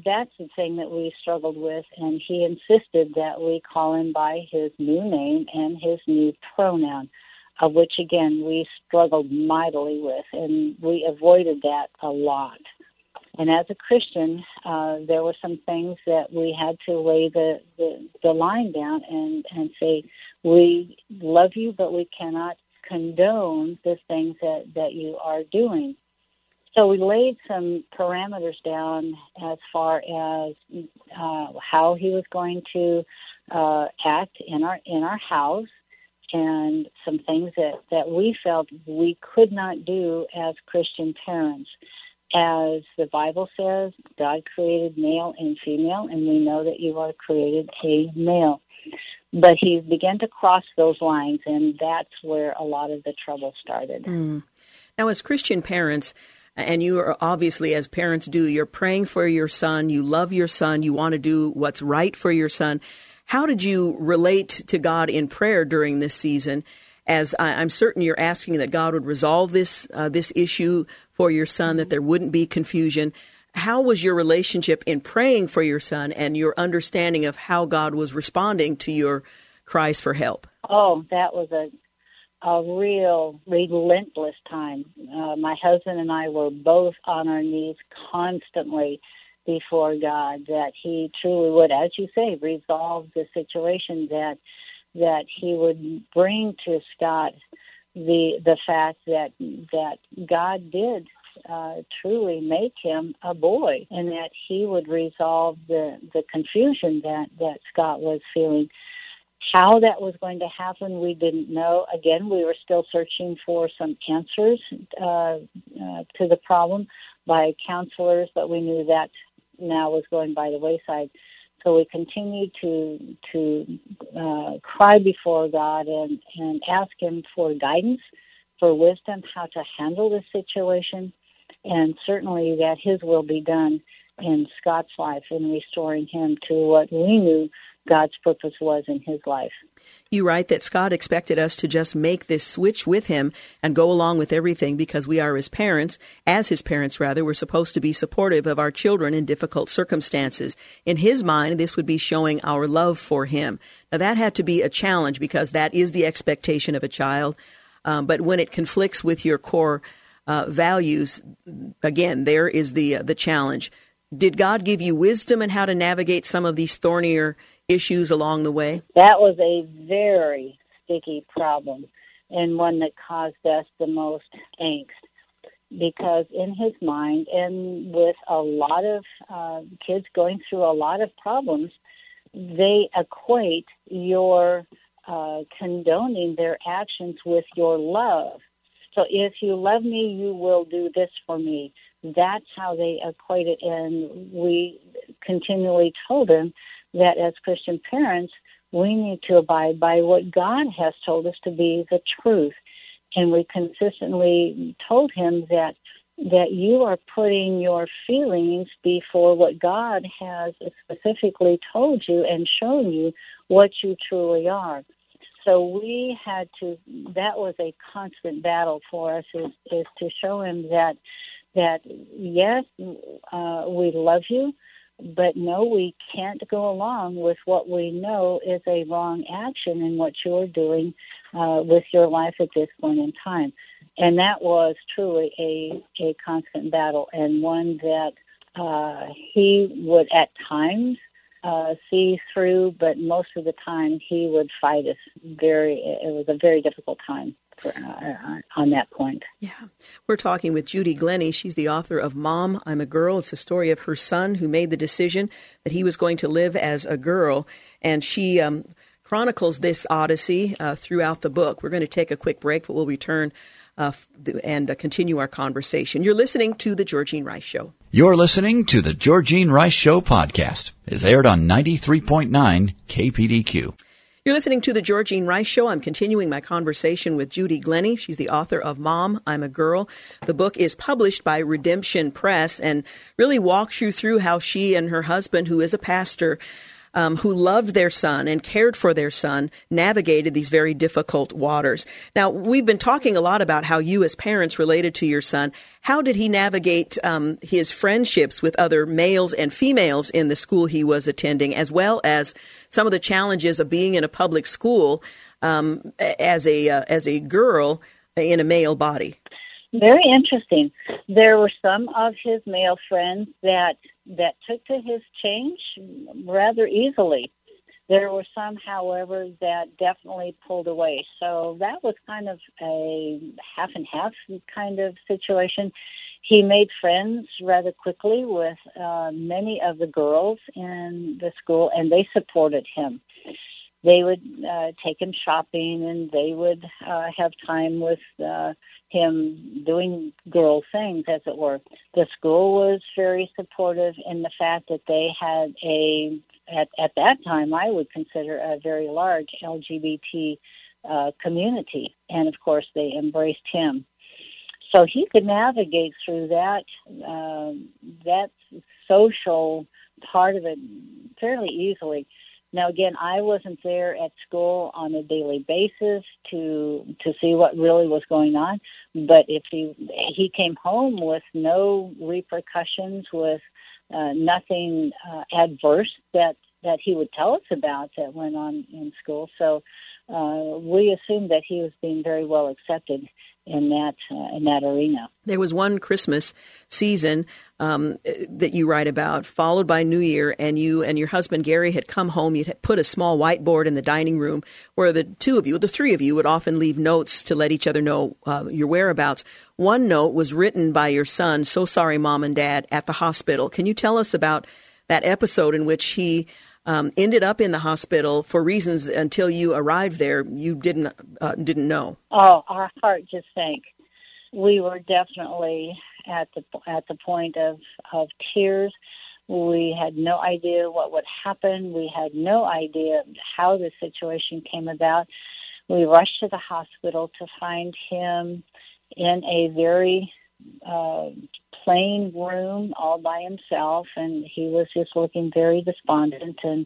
that's the thing that we struggled with, and he insisted that we call him by his new name and his new pronoun, of which, again, we struggled mightily with, and we avoided that a lot. And as a Christian, uh, there were some things that we had to lay the, the, the line down and, and say, we love you, but we cannot condone the things that, that you are doing. So we laid some parameters down as far as uh, how he was going to uh, act in our in our house, and some things that, that we felt we could not do as Christian parents. As the Bible says, God created male and female, and we know that you are created a male. But he began to cross those lines, and that's where a lot of the trouble started. Mm. Now, as Christian parents, and you are obviously, as parents do, you're praying for your son, you love your son, you want to do what's right for your son. How did you relate to God in prayer during this season? As I, I'm certain you're asking that God would resolve this uh, this issue for your son, that there wouldn't be confusion. How was your relationship in praying for your son and your understanding of how God was responding to your cries for help? Oh, that was a a real relentless time. Uh, my husband and I were both on our knees constantly before God, that he truly would, as you say, resolve the situation, that that he would bring to Scott the the fact that that God did uh, truly make him a boy, and that he would resolve the, the confusion that, that Scott was feeling. How that was going to happen, we didn't know. Again, we were still searching for some answers uh, uh, to the problem by counselors, but we knew that now was going by the wayside. So we continued to to uh, cry before God and, and ask him for guidance, for wisdom, how to handle this situation, and certainly that his will be done in Scott's life in restoring him to what we knew God's purpose was in his life. You write that Scott expected us to just make this switch with him and go along with everything because we are his parents, as his parents rather, we're supposed to be supportive of our children in difficult circumstances. In his mind, this would be showing our love for him. Now that had to be a challenge because that is the expectation of a child. Um, but when it conflicts with your core uh, values, again, there is the uh, the challenge. Did God give you wisdom in how to navigate some of these thornier issues along the way? That was a very sticky problem and one that caused us the most angst, because in his mind, and with a lot of uh, kids going through a lot of problems, they equate your uh, condoning their actions with your love. So if you love me, you will do this for me. That's how they equate it, and we continually told them that as Christian parents, we need to abide by what God has told us to be the truth. And we consistently told him that that you are putting your feelings before what God has specifically told you and shown you what you truly are. So we had to, that was a constant battle for us, is, is to show him that, that yes, uh, we love you, but no, we can't go along with what we know is a wrong action in what you're doing uh, with your life at this point in time. And that was truly a, a constant battle, and one that uh, he would at times Uh, see through, but most of the time he would fight us. Very, it was a very difficult time for, uh, on that point. Yeah. We're talking with Judy Glennie. She's the author of Mom, I'm a Girl. It's a story of her son who made the decision that he was going to live as a girl. And she um, chronicles this odyssey uh, throughout the book. We're going to take a quick break, but we'll return Uh, and uh, continue our conversation. You're listening to The Georgene Rice Show. You're listening to The Georgene Rice Show podcast. It's aired on ninety-three point nine K P D Q. You're listening to The Georgene Rice Show. I'm continuing my conversation with Judy Glennie. She's the author of Mom, I'm a Girl. The book is published by Redemption Press and really walks you through how she and her husband, who is a pastor, Um, who loved their son and cared for their son, navigated these very difficult waters. Now, we've been talking a lot about how you as parents related to your son. How did he navigate um, his friendships with other males and females in the school he was attending, as well as some of the challenges of being in a public school um, as a uh, as a girl in a male body? Very interesting. There were some of his male friends that that took to his change rather easily. There were some, however, that definitely pulled away. So that was kind of a half and half kind of situation. He made friends rather quickly with uh, many of the girls in the school, and they supported him. They would uh, take him shopping, and they would uh, have time with uh, him doing girl things, as it were. The school was very supportive in the fact that they had a, at, at that time, I would consider a very large L G B T uh, community. And, of course, they embraced him. So he could navigate through that, uh, that social part of it fairly easily. Now, again, I wasn't there at school on a daily basis to to see what really was going on. But if he he came home with no repercussions, with uh, nothing uh, adverse that, that he would tell us about that went on in school. So uh, we assumed that he was being very well accepted in that uh, in that arena. There was one Christmas season um, that you write about, followed by New Year, and you and your husband, Gary, had come home. You'd put a small whiteboard in the dining room where the two of you, the three of you, would often leave notes to let each other know uh, your whereabouts. One note was written by your son, "So sorry, Mom and Dad, at the hospital." Can you tell us about that episode in which he um, ended up in the hospital for reasons until you arrived there you didn't uh, didn't know? Oh, our heart just sank. We were definitely at the at the point of, of tears. We had no idea what would happen. We had no idea how the situation came about. We rushed to the hospital to find him in a very uh, plain room all by himself, and he was just looking very despondent, and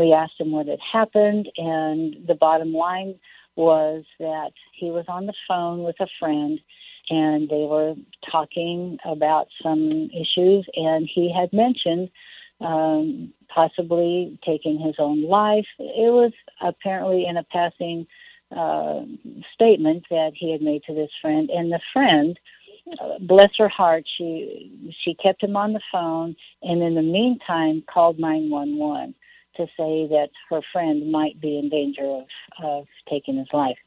we asked him what had happened, and the bottom line was that he was on the phone with a friend, and they were talking about some issues, and he had mentioned um, possibly taking his own life. It was apparently in a passing uh, statement that he had made to this friend, and the friend, bless her heart, she she kept him on the phone, and in the meantime called nine one one to say that her friend might be in danger of, of taking his life.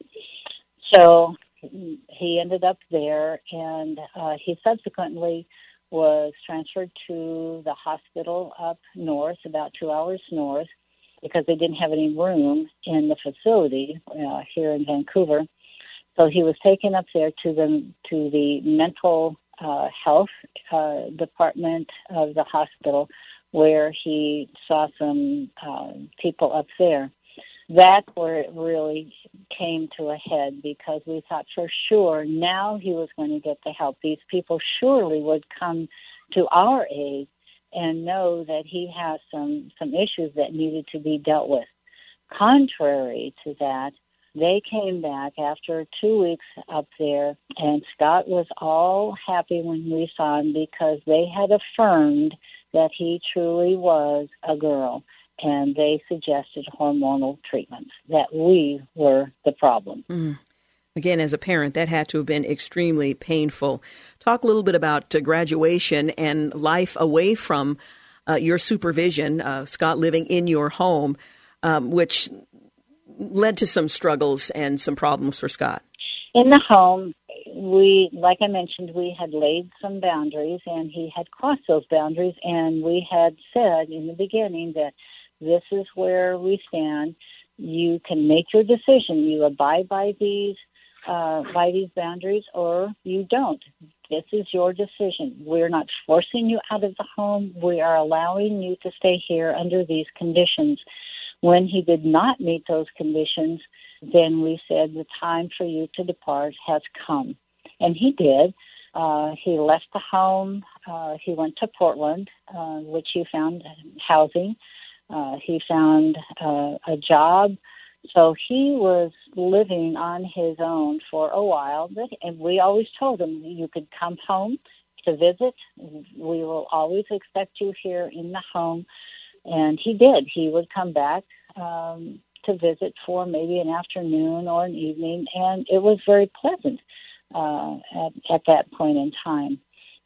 So he ended up there, and uh, he subsequently was transferred to the hospital up north, about two hours north, because they didn't have any room in the facility uh, here in Vancouver. So he was taken up there to the to the mental uh, health uh, department of the hospital, where he saw some uh, people up there. that's where it really came to a head, because we thought for sure now he was going to get the help. These people surely would come to our aid and know that he has some, some issues that needed to be dealt with. Contrary to that, they came back after two weeks up there, and Scott was all happy when we saw him because they had affirmed that he truly was a girl, and they suggested hormonal treatments, that we were the problem. Mm. Again, as a parent, that had to have been extremely painful. Talk a little bit about uh, graduation and life away from uh, your supervision, uh, Scott living in your home, um, which led to some struggles and some problems for Scott. In the home, we, like I mentioned, we had laid some boundaries, and he had crossed those boundaries, and we had said in the beginning that this is where we stand. You can make your decision. You abide by these uh, by these boundaries, or you don't. This is your decision. We're not forcing you out of the home. We are allowing you to stay here under these conditions. When he did not meet those conditions, then we said the time for you to depart has come. And he did. Uh, he left the home. Uh, he went to Portland, uh, which he found housing. Uh, he found uh, a job. So he was living on his own for a while. And we always told him you could come home to visit. We will always expect you here in the home. And he did. He would come back um, to visit for maybe an afternoon or an evening, and it was very pleasant uh, at, at that point in time.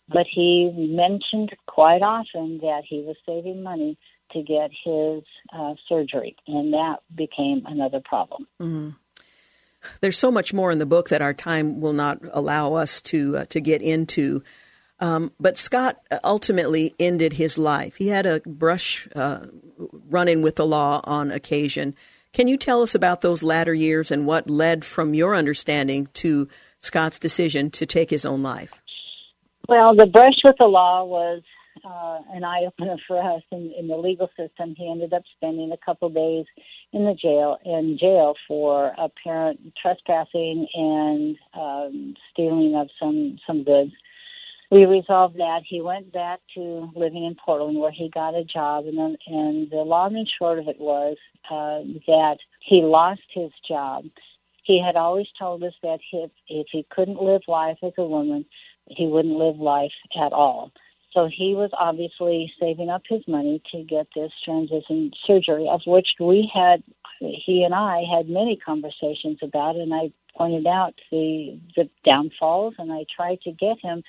But he mentioned quite often that he was saving money to get his uh, surgery, and that became another problem. Mm-hmm. There's so much more in the book that our time will not allow us to uh, to get into. Um, but Scott ultimately ended his life. He had a brush uh, run-in with the law on occasion. Can you tell us about those latter years and what led, from your understanding, to Scott's decision to take his own life? Well, the brush with the law was uh, an eye-opener for us in, in the legal system. He ended up spending a couple days in the jail in jail for apparent trespassing and um, stealing of some, some goods. We resolved that. He went back to living in Portland where he got a job, and the, and the long and short of it was uh, that he lost his job. He had always told us that if, if he couldn't live life as a woman, he wouldn't live life at all. So he was obviously saving up his money to get this transition surgery, of which we had, he and I had many conversations about, and I pointed out the, the downfalls, and I tried to get him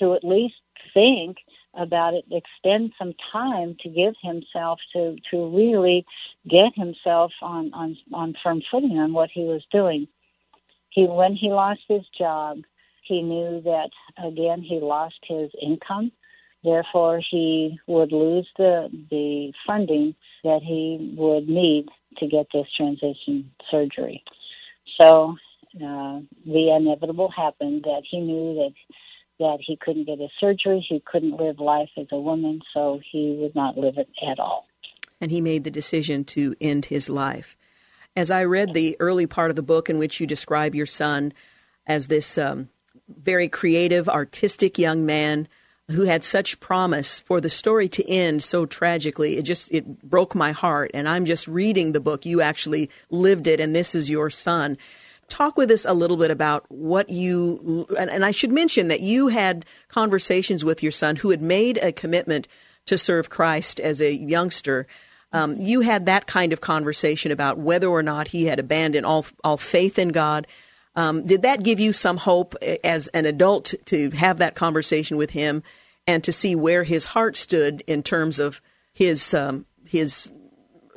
to at least think about it, extend some time to give himself to, to really get himself on, on, on firm footing on what he was doing. He, when he lost his job, he knew that, again, he lost his income. Therefore, he would lose the, the funding that he would need to get this transition surgery. So uh, the inevitable happened, that he knew that that he couldn't get his surgery, he couldn't live life as a woman, so he would not live it at all. And he made the decision to end his life. As I read the early part of the book in which you describe your son as this um, very creative, artistic young man who had such promise, for the story to end so tragically, it just it broke my heart. And I'm just reading the book. You actually lived it, and this is your son. Talk with us a little bit about what you, and, and I should mention that you had conversations with your son who had made a commitment to serve Christ as a youngster. Um, you had that kind of conversation about whether or not he had abandoned all all faith in God. Um, did that give you some hope as an adult to have that conversation with him and to see where his heart stood in terms of his um, his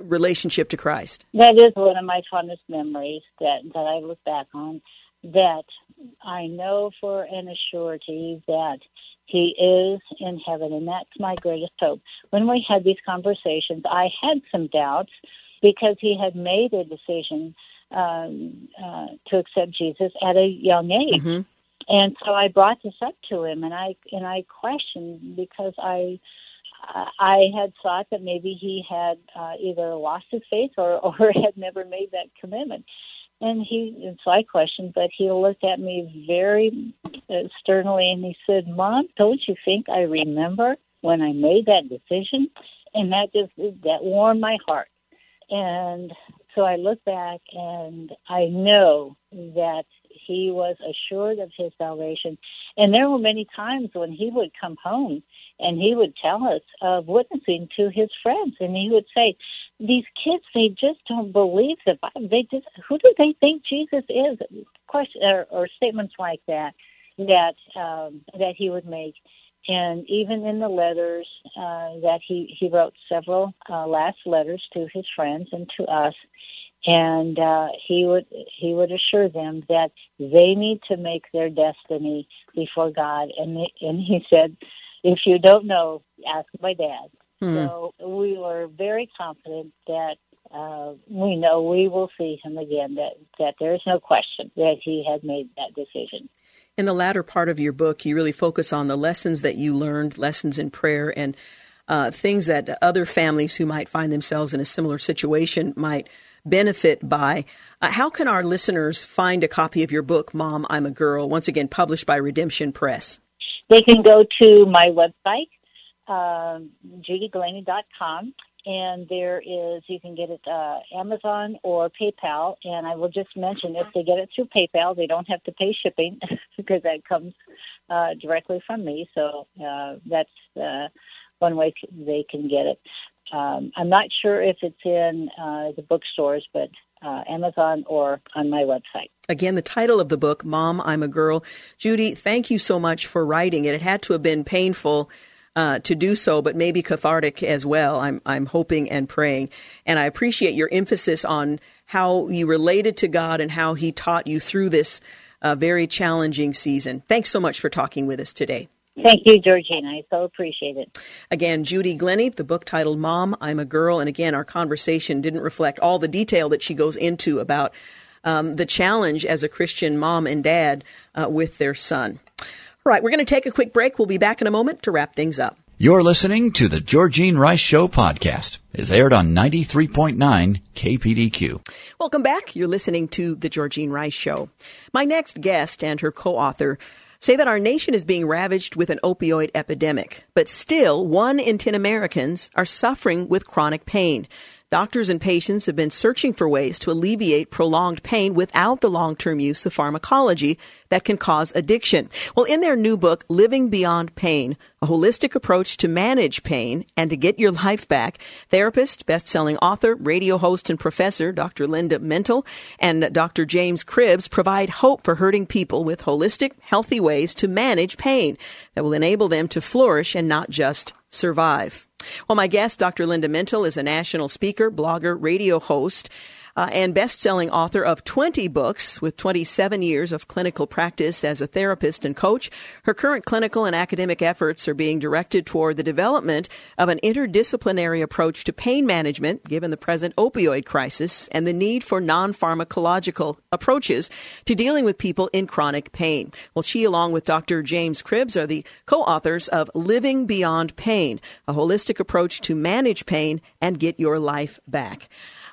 relationship to Christ? That is one of my fondest memories that, that I look back on, that I know for an assurity that he is in heaven, and that's my greatest hope. When we had these conversations, I had some doubts because he had made a decision um, uh, to accept Jesus at a young age. Mm-hmm. And so I brought this up to him, and I and I questioned, because I I had thought that maybe he had uh, either lost his faith or, or had never made that commitment. And he, and so I questioned, but he looked at me very sternly and he said, "Mom, don't you think I remember when I made that decision?" And that just, that warmed my heart. And so I look back and I know that he was assured of his salvation. And there were many times when he would come home and he would tell us of witnessing to his friends. And he would say, "These kids, they just don't believe the Bible. They just, who do they think Jesus is?" Question, or, or statements like that, that um, that he would make. And even in the letters uh, that he, he wrote, several uh, last letters to his friends and to us, and uh, he would he would assure them that they need to make their destiny before God. And they, and he said, "If you don't know, ask my dad." Hmm. So we were very confident that uh, we know we will see him again, that, that there is no question that he had made that decision. In the latter part of your book, you really focus on the lessons that you learned, lessons in prayer, and uh, things that other families who might find themselves in a similar situation might benefit by. Uh, how can our listeners find a copy of your book, Mom, I'm a Girl, once again published by Redemption Press? They can go to my website, um, judy glennie dot com, and there is, you can get it uh, Amazon or PayPal. And I will just mention, if they get it through PayPal, they don't have to pay shipping because that comes uh, directly from me. So uh, that's uh, one way they can get it. Um, I'm not sure if it's in uh, the bookstores, but uh, Amazon or on my website. Again, the title of the book, Mom, I'm a Girl. Judy, thank you so much for writing it. It had to have been painful Uh, to do so, but maybe cathartic as well, I'm I'm hoping and praying. And I appreciate your emphasis on how you related to God and how he taught you through this uh, very challenging season. Thanks so much for talking with us today. Thank you, Georgina. I so appreciate it. Again, Judy Glennie, the book titled Mom, I'm a Girl. And again, our conversation didn't reflect all the detail that she goes into about um, the challenge as a Christian mom and dad uh, with their son. All right, we're going to take a quick break. We'll be back in a moment to wrap things up. You're listening to the Georgine Rice Show podcast. It's aired on ninety-three point nine K P D Q. Welcome back. You're listening to the Georgine Rice Show. My next guest and her co-author say that our nation is being ravaged with an opioid epidemic, but still one in ten Americans are suffering with chronic pain. Doctors and patients have been searching for ways to alleviate prolonged pain without the long-term use of pharmacology that can cause addiction. Well, in their new book, Living Beyond Pain, a holistic approach to manage pain and to get your life back, therapist, best-selling author, radio host, and professor Doctor Linda Mintle and Doctor James Cribbs provide hope for hurting people with holistic, healthy ways to manage pain that will enable them to flourish and not just survive. Well, my guest, Doctor Linda Mintle, is a national speaker, blogger, radio host, uh, and best-selling author of twenty books with twenty-seven years of clinical practice as a therapist and coach. Her current clinical and academic efforts are being directed toward the development of an interdisciplinary approach to pain management, given the present opioid crisis and the need for non-pharmacological approaches to dealing with people in chronic pain. Well, she, along with Doctor James Cribbs, are the co-authors of Living Beyond Pain, a holistic approach to manage pain and get your life back.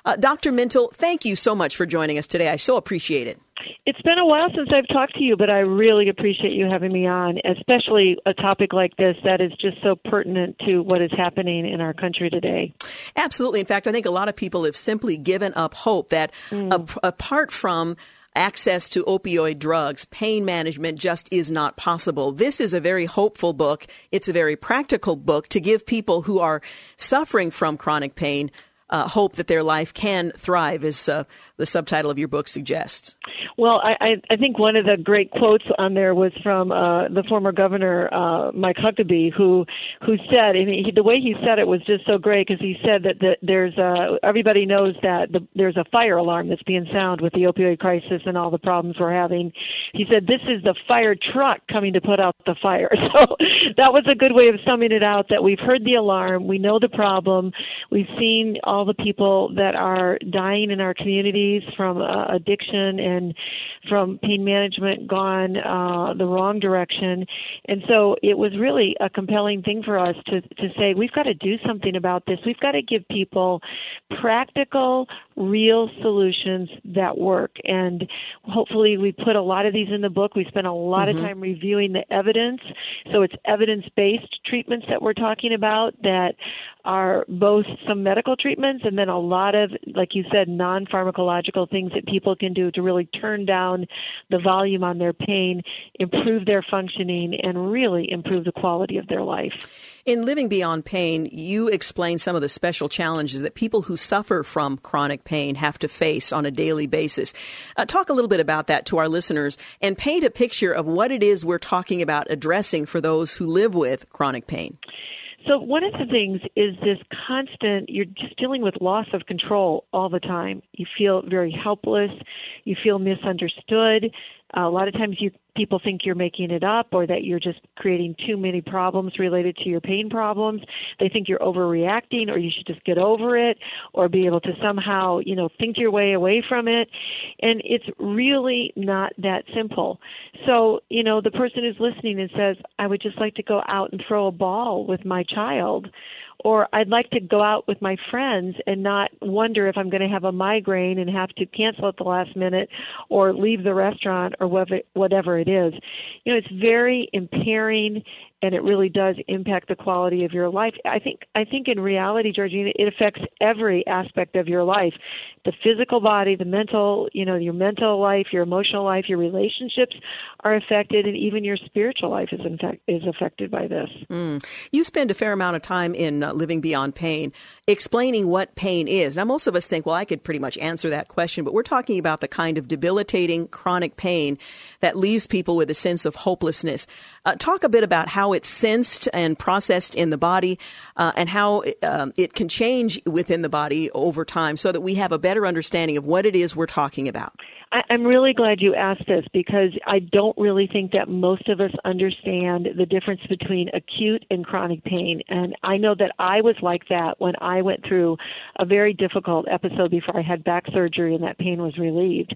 Uh, Doctor Mintle, thank you so much for joining us today. I so appreciate it. It's been a while since I've talked to you, but I really appreciate you having me on, especially a topic like this that is just so pertinent to what is happening in our country today. Absolutely. In fact, I think a lot of people have simply given up hope that mm. ap- apart from access to opioid drugs, pain management just is not possible. This is a very hopeful book. It's a very practical book to give people who are suffering from chronic pain Uh, hope that their life can thrive, as uh, the subtitle of your book suggests. Well, I, I think one of the great quotes on there was from uh, the former governor, uh, Mike Huckabee, who who said, and he, the way he said it was just so great, because he said that the, there's a, everybody knows that the, there's a fire alarm that's being sounded with the opioid crisis and all the problems we're having. He said, "This is the fire truck coming to put out the fire." So that was a good way of summing it out, that we've heard the alarm, we know the problem, we've seen all all the people that are dying in our communities from uh, addiction and from pain management gone uh, the wrong direction. And so it was really a compelling thing for us to, to say, we've got to do something about this. We've got to give people practical, real solutions that work. And hopefully we put a lot of these in the book. We spent a lot mm-hmm. of time reviewing the evidence. So it's evidence-based treatments that we're talking about that are both some medical treatments and then a lot of, like you said, non-pharmacological things that people can do to really turn down the volume on their pain, improve their functioning, and really improve the quality of their life. In Living Beyond Pain, you explain some of the special challenges that people who suffer from chronic pain have to face on a daily basis. Uh, talk a little bit about that to our listeners and paint a picture of what it is we're talking about addressing for those who live with chronic pain. So one of the things is this constant, you're just dealing with loss of control all the time. You feel very helpless. You feel misunderstood. Uh, a lot of times you people think you're making it up or that you're just creating too many problems related to your pain problems. They think you're overreacting or you should just get over it or be able to somehow, you know, think your way away from it. And it's really not that simple. So, you know, the person who's listening and says, I would just like to go out and throw a ball with my child, or I'd like to go out with my friends and not wonder if I'm going to have a migraine and have to cancel at the last minute or leave the restaurant or whatever it is. You know, it's very impairing, and it really does impact the quality of your life. I think I think in reality, Georgina, it affects every aspect of your life, the physical body, the mental, you know, your mental life, your emotional life, your relationships are affected, and even your spiritual life is in fact, is affected by this. Mm. You spend a fair amount of time in uh, Living Beyond Pain explaining what pain is. Now, most of us think, well, I could pretty much answer that question, but we're talking about the kind of debilitating chronic pain that leaves people with a sense of hopelessness. Uh, talk a bit about how it's sensed and processed in the body uh, and how um, it can change within the body over time so that we have a better understanding of what it is we're talking about. I, I'm really glad you asked this because I don't really think that most of us understand the difference between acute and chronic pain. And I know that I was like that when I went through a very difficult episode before I had back surgery and that pain was relieved.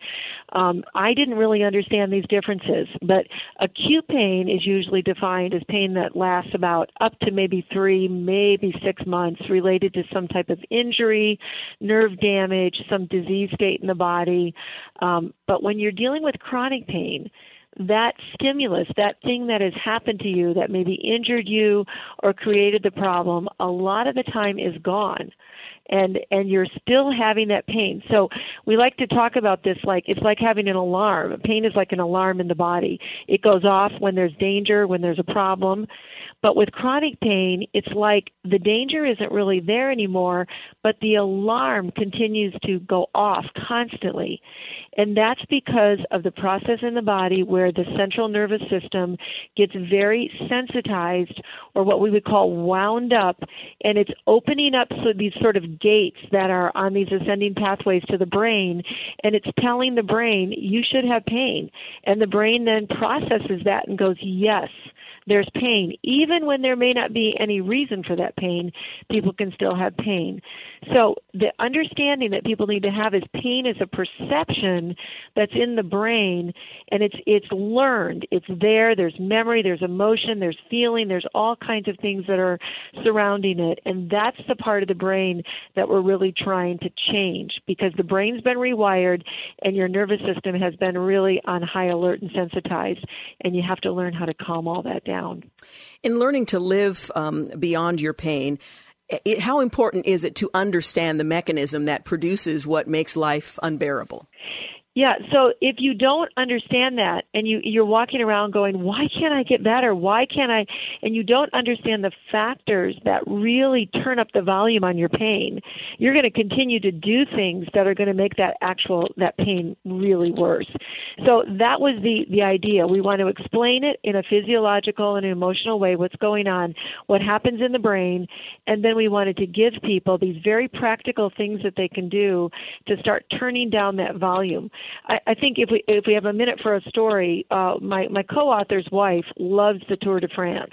Um, I didn't really understand these differences, but acute pain is usually defined as pain that lasts about up to maybe three, maybe six months related to some type of injury, nerve damage, some disease state in the body. Um, but when you're dealing with chronic pain, that stimulus, that thing that has happened to you that maybe injured you or created the problem, a lot of the time is gone. And and you're still having that pain. So we like to talk about this like it's like having an alarm. Pain is like an alarm in the body. It goes off when there's danger, when there's a problem. But with chronic pain, it's like the danger isn't really there anymore, but the alarm continues to go off constantly. And that's because of the process in the body where the central nervous system gets very sensitized, or what we would call wound up, and it's opening up so these sort of gates that are on these ascending pathways to the brain, and it's telling the brain, you should have pain. And the brain then processes that and goes, yes, there's pain. Even when there may not be any reason for that pain, people can still have pain. So the understanding that people need to have is pain is a perception that's in the brain, and it's it's learned. It's there. There's memory. There's emotion. There's feeling. There's all kinds of things that are surrounding it, and that's the part of the brain that we're really trying to change because the brain's been rewired, and your nervous system has been really on high alert and sensitized, and you have to learn how to calm all that down. In learning to live um, beyond your pain, it, how important is it to understand the mechanism that produces what makes life unbearable? Yeah, so if you don't understand that and you, you're walking around going, why can't I get better? Why can't I? And you don't understand the factors that really turn up the volume on your pain, you're going to continue to do things that are going to make that actual, that pain really worse. So that was the, the idea. We want to explain it in a physiological and emotional way, what's going on, what happens in the brain, And then we wanted to give people these very practical things that they can do to start turning down that volume. I, I think if we if we have a minute for a story, uh, my, my co-author's wife loves the Tour de France.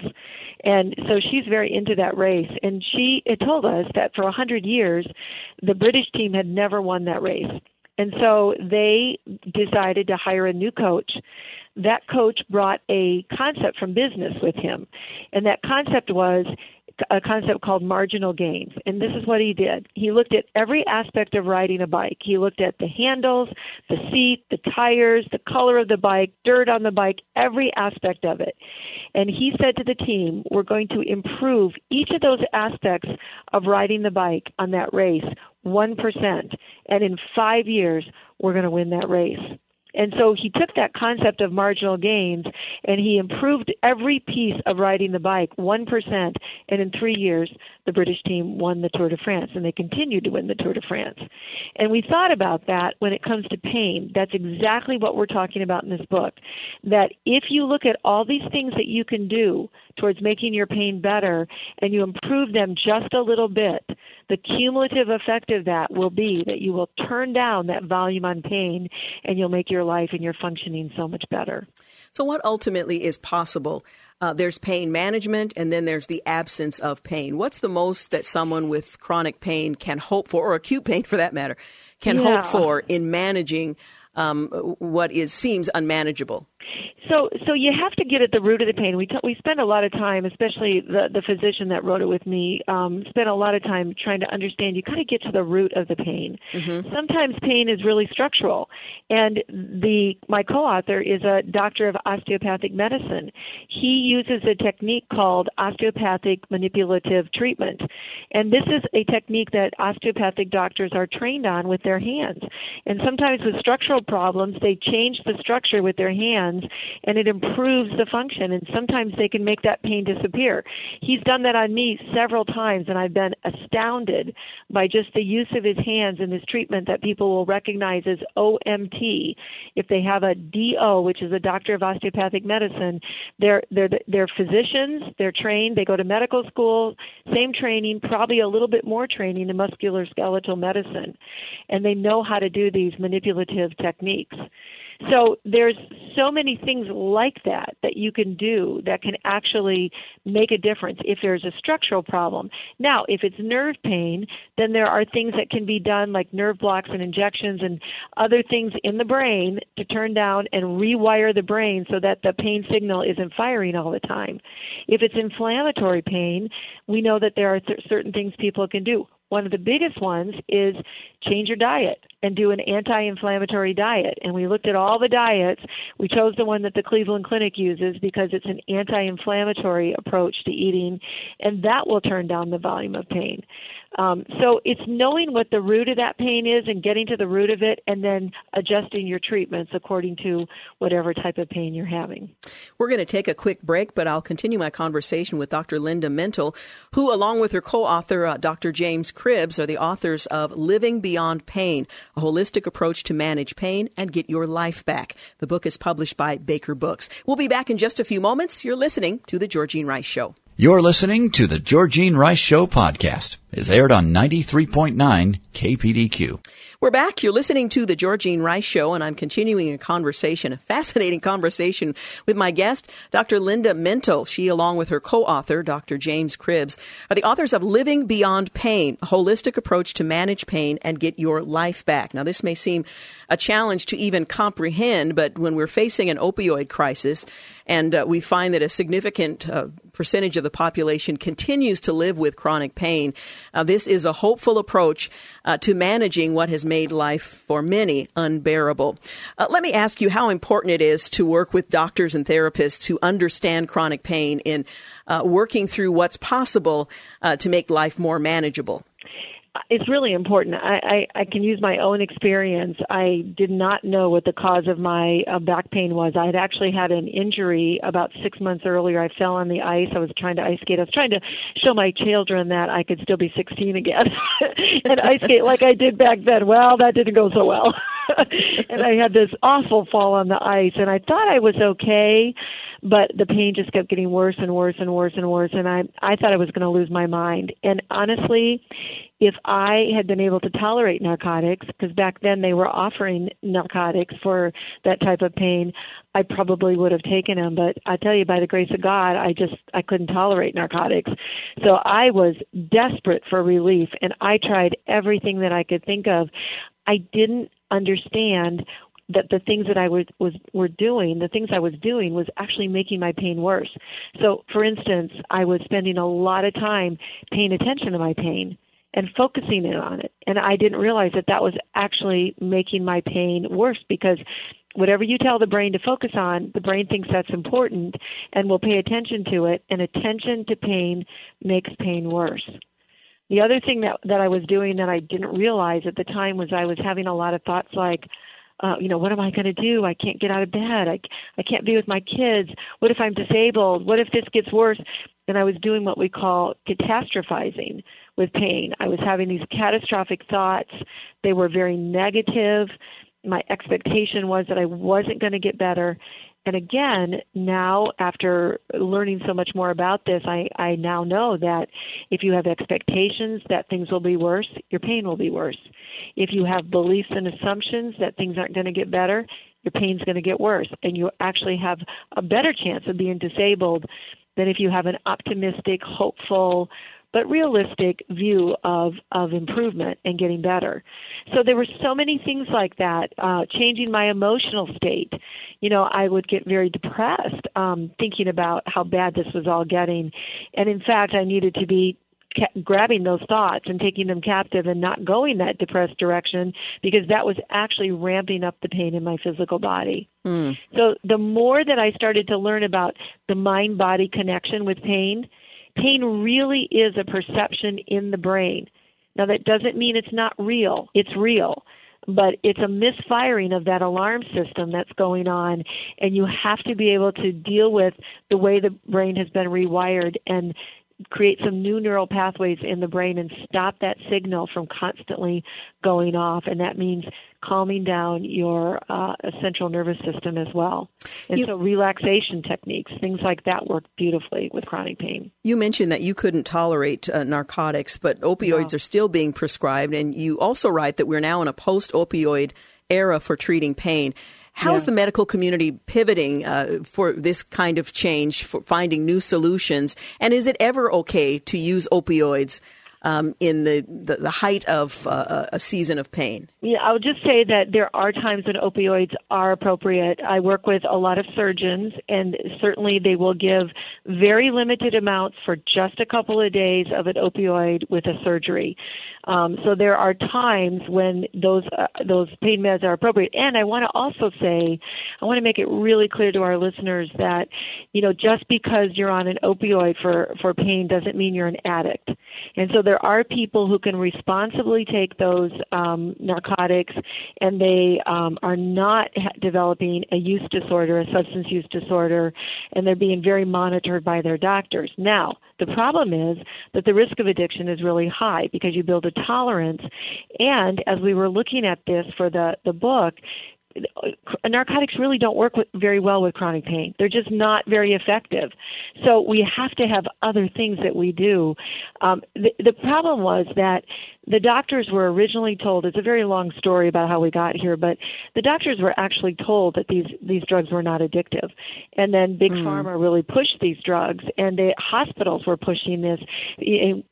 And so she's very into that race. And she it told us that for one hundred years, the British team had never won that race. And so they decided to hire a new coach. That coach brought a concept from business with him. And that concept was a concept called marginal gains. And this is what he did. He looked at every aspect of riding a bike. He looked at the handles, the seat, the tires, the color of the bike, dirt on the bike, every aspect of it. And he said to the team, we're going to improve each of those aspects of riding the bike on that race one percent. And in five years, we're going to win that race. And so he took that concept of marginal gains and he improved every piece of riding the bike one percent. And in three years, the British team won the Tour de France, and they continued to win the Tour de France. And we thought about that when it comes to pain. That's exactly what we're talking about in this book, that if you look at all these things that you can do towards making your pain better and you improve them just a little bit, the cumulative effect of that will be that you will turn down that volume on pain and you'll make your life and your functioning so much better. So what ultimately is possible? Uh, there's pain management and then there's the absence of pain. What's the most that someone with chronic pain can hope for, or acute pain for that matter, can yeah. hope for in managing um, what is seems unmanageable? So so you have to get at the root of the pain. We t- we spend a lot of time, especially the, the physician that wrote it with me, um, spent a lot of time trying to understand. You kind of get to the root of the pain. Mm-hmm. Sometimes pain is really structural. And the my co-author is a doctor of osteopathic medicine. He uses a technique called osteopathic manipulative treatment. And this is a technique that osteopathic doctors are trained on with their hands. And sometimes with structural problems, they change the structure with their hands, and it improves the function, and sometimes they can make that pain disappear. He's done that on me several times, and I've been astounded by just the use of his hands in this treatment that people will recognize as O M T. If they have a D O, which is a doctor of osteopathic medicine, they're, they're, they're physicians, they're trained, they go to medical school, same training, probably a little bit more training in musculoskeletal medicine, and they know how to do these manipulative techniques. So there's so many things like that that you can do that can actually make a difference if there's a structural problem. Now, if it's nerve pain, then there are things that can be done like nerve blocks and injections and other things in the brain to turn down and rewire the brain so that the pain signal isn't firing all the time. If it's inflammatory pain, we know that there are th- certain things people can do. One of the biggest ones is change your diet and do an anti-inflammatory diet. And we looked at all the diets. We chose the one that the Cleveland Clinic uses because it's an anti-inflammatory approach to eating, and that will turn down the volume of pain. Um, so it's knowing what the root of that pain is and getting to the root of it and then adjusting your treatments according to whatever type of pain you're having. We're going to take a quick break, but I'll continue my conversation with Doctor Linda Mintle, who, along with her co-author, uh, Doctor James Cribbs, are the authors of Living Beyond Pain, a holistic approach to manage pain and get your life back. The book is published by Baker Books. We'll be back in just a few moments. You're listening to The Georgene Rice Show. You're listening to The Georgene Rice Show podcast. It's aired on ninety-three point nine K P D Q. We're back. You're listening to The Georgene Rice Show, and I'm continuing a conversation, a fascinating conversation with my guest, Doctor Linda Mintle. She, along with her co-author, Doctor James Cribbs, are the authors of Living Beyond Pain, a holistic approach to manage pain and get your life back. Now, this may seem a challenge to even comprehend, but when we're facing an opioid crisis and uh, we find that a significant uh, percentage of the population continues to live with chronic pain, uh, this is a hopeful approach uh, to managing what has made life for many unbearable. Uh, let me ask you how important it is to work with doctors and therapists who understand chronic pain in uh, working through what's possible uh, to make life more manageable. It's really important. I, I, I can use my own experience. I did not know what the cause of my uh, back pain was. I had actually had an injury about six months earlier. I fell on the ice. I was trying to ice skate. I was trying to show my children that I could still be sixteen again and ice skate like I did back then. Well, that didn't go so well. And I had this awful fall on the ice, and I thought I was okay. But the pain just kept getting worse and worse and worse and worse, and I I thought I was going to lose my mind. And honestly, if I had been able to tolerate narcotics, because back then they were offering narcotics for that type of pain, I probably would have taken them. But I tell you, by the grace of God, I just I couldn't tolerate narcotics. So I was desperate for relief, and I tried everything that I could think of. I didn't understand that the things that I was, was were doing, the things I was doing was actually making my pain worse. So, for instance, I was spending a lot of time paying attention to my pain and focusing in on it. And I didn't realize that that was actually making my pain worse, because whatever you tell the brain to focus on, the brain thinks that's important and will pay attention to it. And attention to pain makes pain worse. The other thing that, that I was doing that I didn't realize at the time was I was having a lot of thoughts like, Uh, you know, what am I going to do? I can't get out of bed. I, I can't be with my kids. What if I'm disabled? What if this gets worse? And I was doing what we call catastrophizing with pain. I was having these catastrophic thoughts. They were very negative. My expectation was that I wasn't going to get better. And again, now after learning so much more about this, I, I now know that if you have expectations that things will be worse, your pain will be worse. If you have beliefs and assumptions that things aren't going to get better, your pain's going to get worse. And you actually have a better chance of being disabled than if you have an optimistic, hopeful, but realistic view of, of improvement and getting better. So there were so many things like that, uh, changing my emotional state. You know, I would get very depressed um, thinking about how bad this was all getting. And in fact, I needed to be grabbing those thoughts and taking them captive and not going that depressed direction, because that was actually ramping up the pain in my physical body. Mm. So the more that I started to learn about the mind-body connection with pain, pain really is a perception in the brain. Now, that doesn't mean it's not real. It's real. But it's a misfiring of that alarm system that's going on, and you have to be able to deal with the way the brain has been rewired and create some new neural pathways in the brain and stop that signal from constantly going off. And that means calming down your uh, central nervous system as well. And you, so relaxation techniques, things like that work beautifully with chronic pain. You mentioned that you couldn't tolerate uh, narcotics, but opioids no. are still being prescribed. And you also write that we're now in a post-opioid era for treating pain. How is the medical community pivoting uh, for this kind of change, for finding new solutions? And is it ever okay to use opioids um, in the, the, the height of uh, a season of pain? Yeah, I would just say that there are times when opioids are appropriate. I work with a lot of surgeons, and certainly they will give very limited amounts for just a couple of days of an opioid with a surgery. Um, so there are times when those uh, those pain meds are appropriate. And I want to also say, I want to make it really clear to our listeners that, you know, just because you're on an opioid for, for pain doesn't mean you're an addict. And so there are people who can responsibly take those um, narcotics, and they um, are not ha- developing a use disorder, a substance use disorder, and they're being very monitored by their doctors. Now, the problem is that the risk of addiction is really high because you build a tolerance. And as we were looking at this for the, the book, narcotics really don't work with, very well with chronic pain. They're just not very effective. So we have to have other things that we do. Um, the, the problem was that the doctors were originally told, it's a very long story about how we got here, but the doctors were actually told that these, these drugs were not addictive. And then Big mm. Pharma really pushed these drugs, and the hospitals were pushing this. It,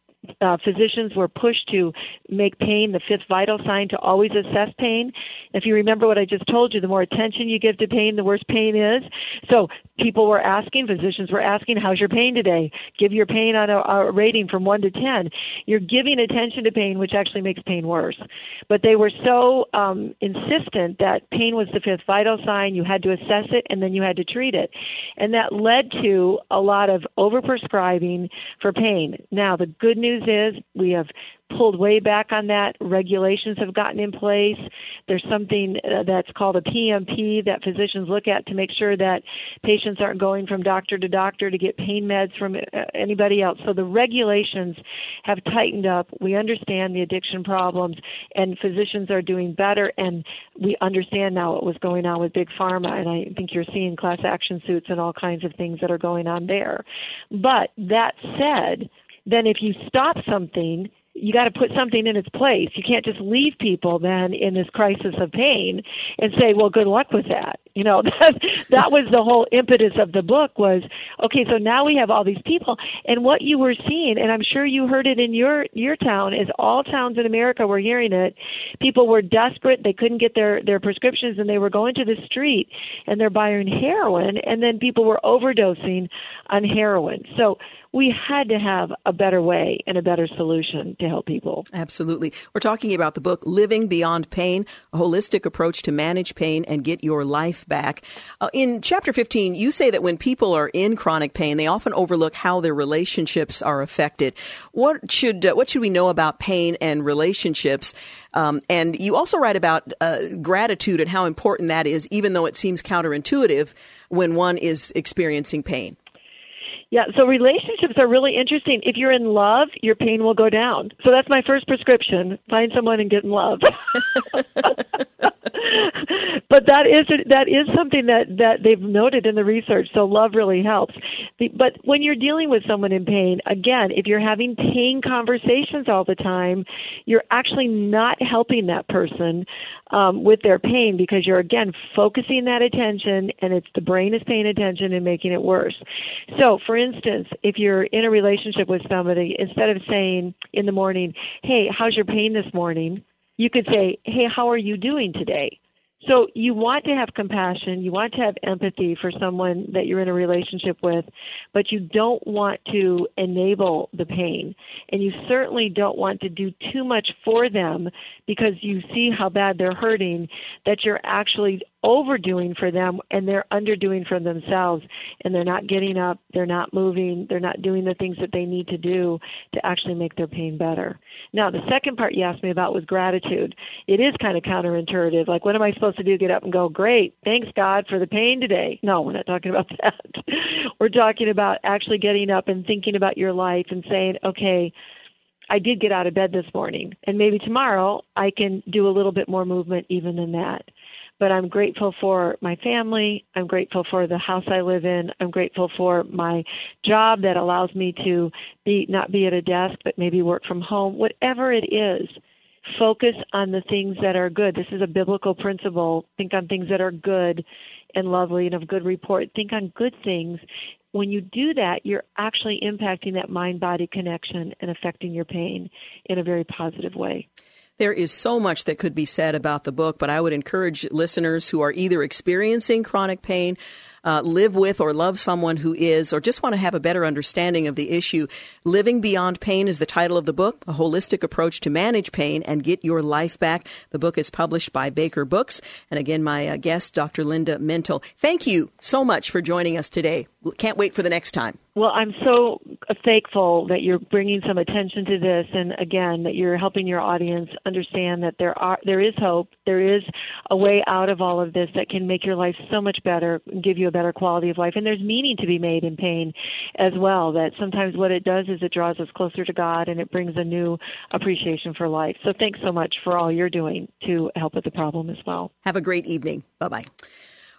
Uh, physicians were pushed to make pain the fifth vital sign, to always assess pain. If you remember what I just told you, the more attention you give to pain, the worse pain is. So people were asking, physicians were asking, how's your pain today? Give your pain on a, a rating from one to ten. You're giving attention to pain, which actually makes pain worse. But they were so um, insistent that pain was the fifth vital sign. You had to assess it, and then you had to treat it. And that led to a lot of overprescribing for pain. Now, the good news is we have pulled way back on that. Regulations have gotten in place. There's something that's called a P M P that physicians look at to make sure that patients aren't going from doctor to doctor to get pain meds from anybody else. So the regulations have tightened up. We understand the addiction problems, and physicians are doing better, and we understand now what was going on with Big Pharma, and I think you're seeing class action suits and all kinds of things that are going on there. But that said, then if you stop something, you got to put something in its place. You can't just leave people then in this crisis of pain and say, well, good luck with that. You know, that, that was the whole impetus of the book was, okay, so now we have all these people. And what you were seeing, and I'm sure you heard it in your, your town, is all towns in America were hearing it. People were desperate. They couldn't get their, their prescriptions, and they were going to the street, and they're buying heroin, and then people were overdosing on heroin. So we had to have a better way and a better solution to help people. Absolutely. We're talking about the book, Living Beyond Pain, a holistic approach to manage pain and get your life back. Uh, in chapter fifteen, you say that when people are in chronic pain, they often overlook how their relationships are affected. What should uh, what should we know about pain and relationships? Um, and you also write about uh, gratitude and how important that is, even though it seems counterintuitive when one is experiencing pain. Yeah, so relationships are really interesting. If you're in love, your pain will go down. So that's my first prescription. Find someone and get in love. But that is that is something that, that they've noted in the research, so love really helps. But when you're dealing with someone in pain, again, if you're having pain conversations all the time, you're actually not helping that person um, with their pain, because you're, again, focusing that attention, and it's the brain is paying attention and making it worse. So, for instance, if you're in a relationship with somebody, instead of saying in the morning, hey, how's your pain this morning? You could say, hey, how are you doing today? So you want to have compassion, you want to have empathy for someone that you're in a relationship with, but you don't want to enable the pain. And you certainly don't want to do too much for them, because you see how bad they're hurting, that you're actually overdoing for them and they're underdoing for themselves, and they're not getting up, they're not moving, they're not doing the things that they need to do to actually make their pain better. Now, the second part you asked me about was gratitude. It is kind of counterintuitive. Like, what am I supposed to do? Get up and go, great, thanks God for the pain today. No, we're not talking about that. We're talking about actually getting up and thinking about your life and saying, okay, I did get out of bed this morning, and maybe tomorrow I can do a little bit more movement even than that. But I'm grateful for my family. I'm grateful for the house I live in. I'm grateful for my job that allows me to be not be at a desk, but maybe work from home. Whatever it is, focus on the things that are good. This is a biblical principle. Think on things that are good and lovely and of good report. Think on good things. When you do that, you're actually impacting that mind-body connection and affecting your pain in a very positive way. There is so much that could be said about the book, but I would encourage listeners who are either experiencing chronic pain, uh, live with or love someone who is, or just want to have a better understanding of the issue. Living Beyond Pain is the title of the book, a holistic approach to manage pain and get your life back. The book is published by Baker Books. And again, my uh, guest, Doctor Linda Mintle. Thank you so much for joining us today. Can't wait for the next time. Well, I'm so thankful that you're bringing some attention to this, and again, that you're helping your audience understand that there are there is hope, there is a way out of all of this that can make your life so much better and give you a better quality of life. And there's meaning to be made in pain as well, that sometimes what it does is it draws us closer to God, and it brings a new appreciation for life. So thanks so much for all you're doing to help with the problem as well. Have a great evening. Bye-bye.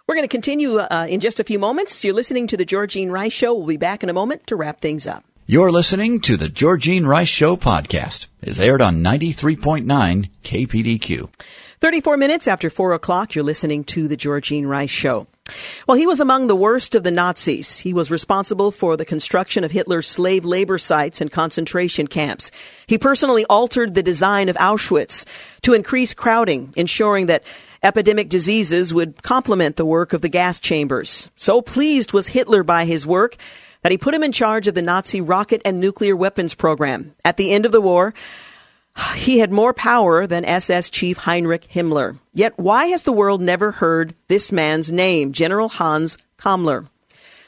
We're going to continue uh, in just a few moments. You're listening to The Georgene Rice Show. We'll be back in a moment to wrap things up. You're listening to The Georgene Rice Show podcast. It's aired on ninety-three point nine K P D Q. thirty-four minutes after four o'clock, you're listening to The Georgene Rice Show. Well, he was among the worst of the Nazis. He was responsible for the construction of Hitler's slave labor sites and concentration camps. He personally altered the design of Auschwitz to increase crowding, ensuring that epidemic diseases would complement the work of the gas chambers. So pleased was Hitler by his work that he put him in charge of the Nazi rocket and nuclear weapons program. At the end of the war, he had more power than S S Chief Heinrich Himmler. Yet why has the world never heard this man's name, General Hans Kammler?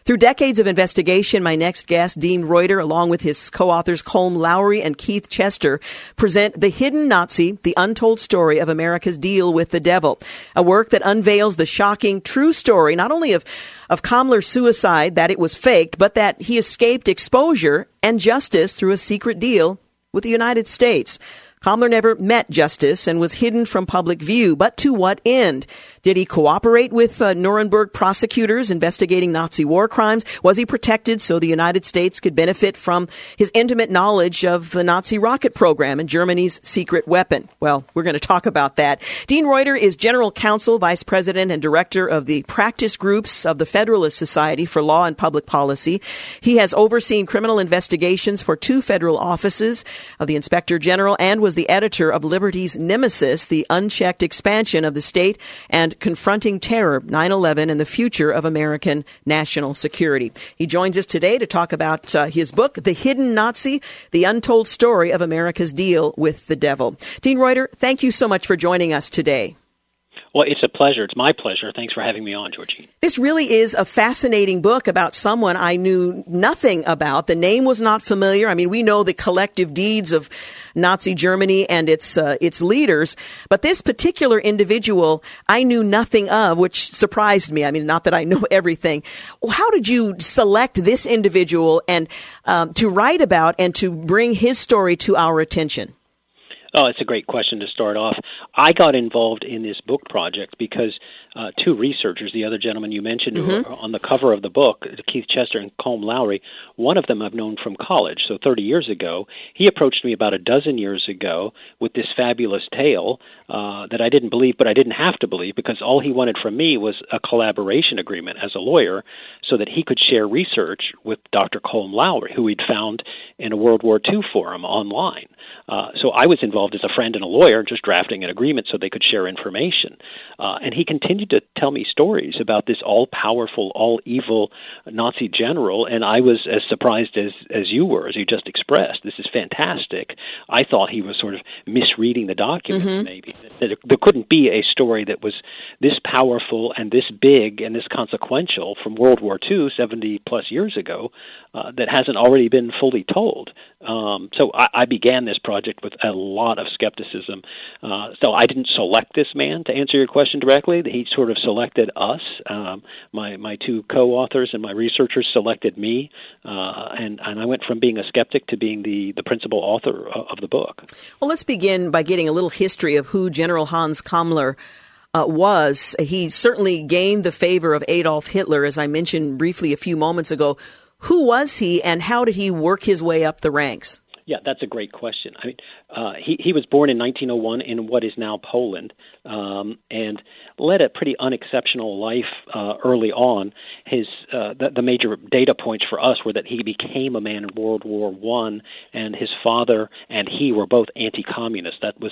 Through decades of investigation, my next guest, Dean Reuter, along with his co-authors Colm Lowry and Keith Chester, present The Hidden Nazi, The Untold Story of America's Deal with the Devil, a work that unveils the shocking true story, not only of, of Kammler's suicide, that it was faked, but that he escaped exposure and justice through a secret deal with the United States. Kammler never met justice and was hidden from public view. But to what end? Did he cooperate with uh, Nuremberg prosecutors investigating Nazi war crimes? Was he protected so the United States could benefit from his intimate knowledge of the Nazi rocket program and Germany's secret weapon? Well, we're going to talk about that. Dean Reuter is General Counsel, Vice President, and Director of the Practice Groups of the Federalist Society for Law and Public Policy. He has overseen criminal investigations for two federal offices of the Inspector General and was was the editor of Liberty's Nemesis, the unchecked expansion of the state and confronting terror, nine eleven, and the future of American national security. He joins us today to talk about uh, his book, The Hidden Nazi, The Untold Story of America's Deal with the Devil. Dean Reuter, thank you so much for joining us today. Well, it's a pleasure. It's my pleasure. Thanks for having me on, Georgie. This really is a fascinating book about someone I knew nothing about. The name was not familiar. I mean, we know the collective deeds of Nazi Germany and its uh, its leaders, but this particular individual I knew nothing of, which surprised me. I mean, not that I know everything. How did you select this individual and um, to write about and to bring his story to our attention? Oh, it's a great question to start off. I got involved in this book project because uh, two researchers, the other gentleman you mentioned, mm-hmm. who are on the cover of the book, Keith Chester and Colm Lowry, one of them I've known from college, so thirty years ago. He approached me about a dozen years ago with this fabulous tale uh, that I didn't believe, but I didn't have to believe, because all he wanted from me was a collaboration agreement as a lawyer so that he could share research with Doctor Colm Lowry, who he'd found in a World War Two forum online. Uh, so I was involved as a friend and a lawyer, just drafting an agreement so they could share information. Uh, and he continued to tell me stories about this all-powerful, all-evil Nazi general, and I was as surprised as, as you were, as you just expressed. This is fantastic. I thought he was sort of misreading the documents, mm-hmm. maybe. There, there couldn't be a story that was this powerful and this big and this consequential from World War Two, seventy-plus years ago, uh, that hasn't already been fully told. Um, so I, I began this project with a lot of skepticism. Uh, so I didn't select this man, to answer your question directly. He sort of selected us. Um, my my two co-authors and my researchers selected me, uh, and, and I went from being a skeptic to being the, the principal author of, of the book. Well, let's begin by getting a little history of who General Hans Kammler Uh, was. He certainly gained the favor of Adolf Hitler, as I mentioned briefly a few moments ago. Who was he, and how did he work his way up the ranks? Yeah, that's a great question. I mean, uh, he, he was born in nineteen oh one in what is now Poland, um, and led a pretty unexceptional life uh, early on. His uh, the, the major data points for us were that he became a man in World War One, and his father and he were both anti-communist. That was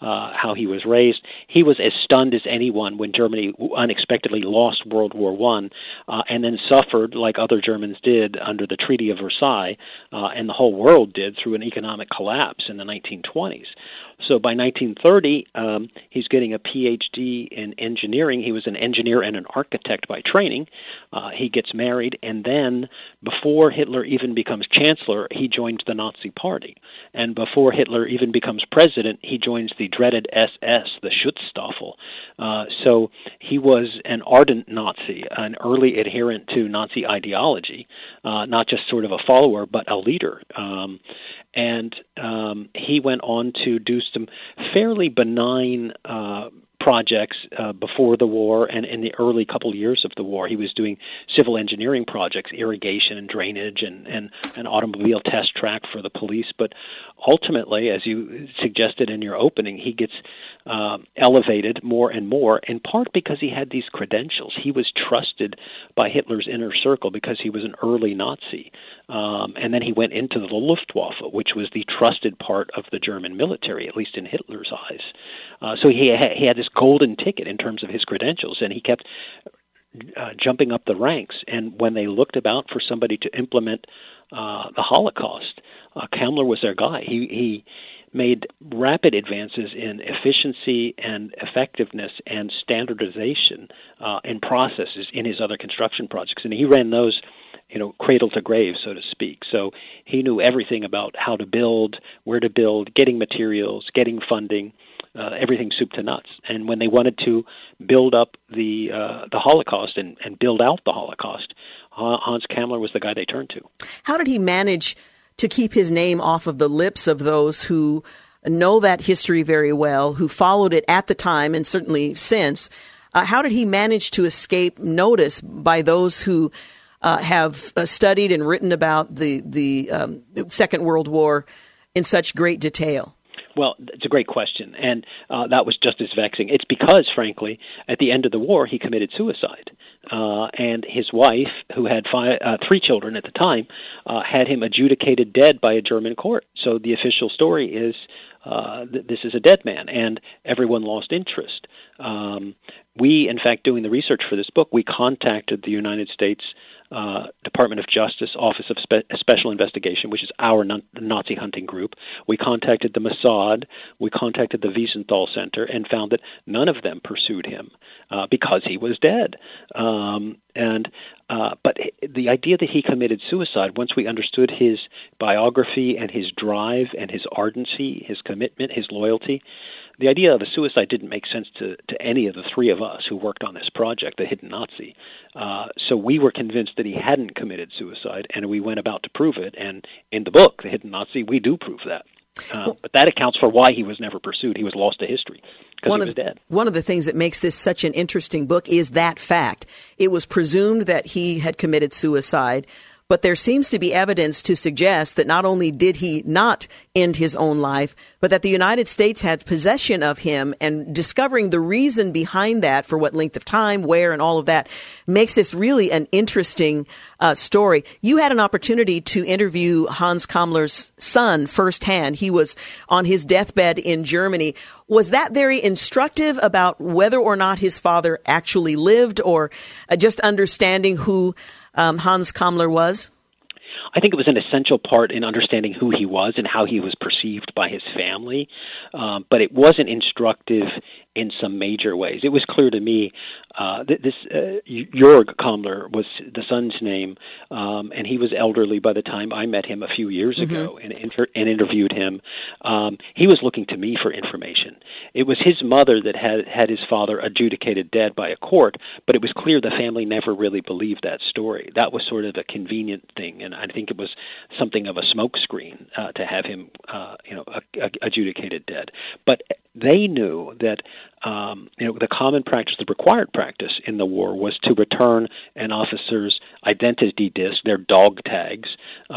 uh, how he was raised. He was as stunned as anyone when Germany unexpectedly lost World War One, uh, and then suffered, like other Germans did, under the Treaty of Versailles, uh, and the whole world did, through an economic collapse in the nineteen twenties. So by nineteen thirty, um, he's getting a P H D in engineering. He was an engineer and an architect by training. Uh, he gets married, and then before Hitler even becomes chancellor, he joins the Nazi Party. And before Hitler even becomes president, he joins the dreaded S S, the Schutzstaffel. Uh, so he was an ardent Nazi, an early adherent to Nazi ideology, uh, not just sort of a follower, but a leader. Um, and um, he went on to do some fairly benign uh, projects uh, before the war and in the early couple years of the war. He was doing civil engineering projects, irrigation and drainage, and, and an automobile test track for the police. But ultimately, as you suggested in your opening, he gets uh, elevated more and more, in part because he had these credentials. He was trusted by Hitler's inner circle because he was an early Nazi. Um, and then he went into the Luftwaffe, which was the trusted part of the German military, at least in Hitler's eyes. Uh, so he had, he had this golden ticket in terms of his credentials, and he kept uh, jumping up the ranks. And when they looked about for somebody to implement uh, the Holocaust, uh, Kammler was their guy. He he made rapid advances in efficiency and effectiveness and standardization uh, in processes in his other construction projects, and he ran those you know, cradle to grave, so to speak. So he knew everything about how to build, where to build, getting materials, getting funding, uh, everything soup to nuts. And when they wanted to build up the uh, the Holocaust and, and build out the Holocaust, Hans Kammler was the guy they turned to. How did he manage to keep his name off of the lips of those who know that history very well, who followed it at the time and certainly since? Uh, how did he manage to escape notice by those who uh, have uh, studied and written about the, the um, Second World War in such great detail? Well, it's a great question, and uh, that was just as vexing. It's because, frankly, at the end of the war, he committed suicide, uh, and his wife, who had five, uh, three children at the time, uh, had him adjudicated dead by a German court. So the official story is uh, th- this is a dead man, and everyone lost interest. Um, we, in fact, doing the research for this book, we contacted the United States Uh, Department of Justice Office of Spe- Special Investigation, which is our non- Nazi hunting group. We contacted the Mossad, we contacted the Wiesenthal Center, and found that none of them pursued him uh, because he was dead. Um, and uh, but the idea that he committed suicide, once we understood his biography and his drive and his ardency, his commitment, his loyalty, the idea of a suicide didn't make sense to, to any of the three of us who worked on this project, the Hidden Nazi. Uh, so we were convinced that he hadn't committed suicide, and we went about to prove it. And in the book, The Hidden Nazi, we do prove that. Uh, well, but that accounts for why he was never pursued. He was lost to history because he was the, dead. One of the things that makes this such an interesting book is that fact. It was presumed that he had committed suicide, but there seems to be evidence to suggest that not only did he not end his own life, but that the United States had possession of him, and discovering the reason behind that, for what length of time, where, and all of that, makes this really an interesting uh, story. You had an opportunity to interview Hans Kammler's son firsthand. He was on his deathbed in Germany. Was that very instructive about whether or not his father actually lived, or uh, just understanding who Um, Hans Kammler was? I think it was an essential part in understanding who he was and how he was perceived by his family, um, but it wasn't instructive in some major ways. It was clear to me uh, that this uh, Jörg Kammler was the son's name, um, and he was elderly by the time I met him a few years mm-hmm. ago and, inter- and interviewed him. Um, he was looking to me for information. It was his mother that had, had his father adjudicated dead by a court, but it was clear the family never really believed that story. That was sort of a convenient thing, and I think it was something of a smokescreen uh, to have him uh, you know, a- a- adjudicated dead. But they knew that Um, you know, the common practice, the required practice in the war, was to return an officer's identity disc, their dog tags,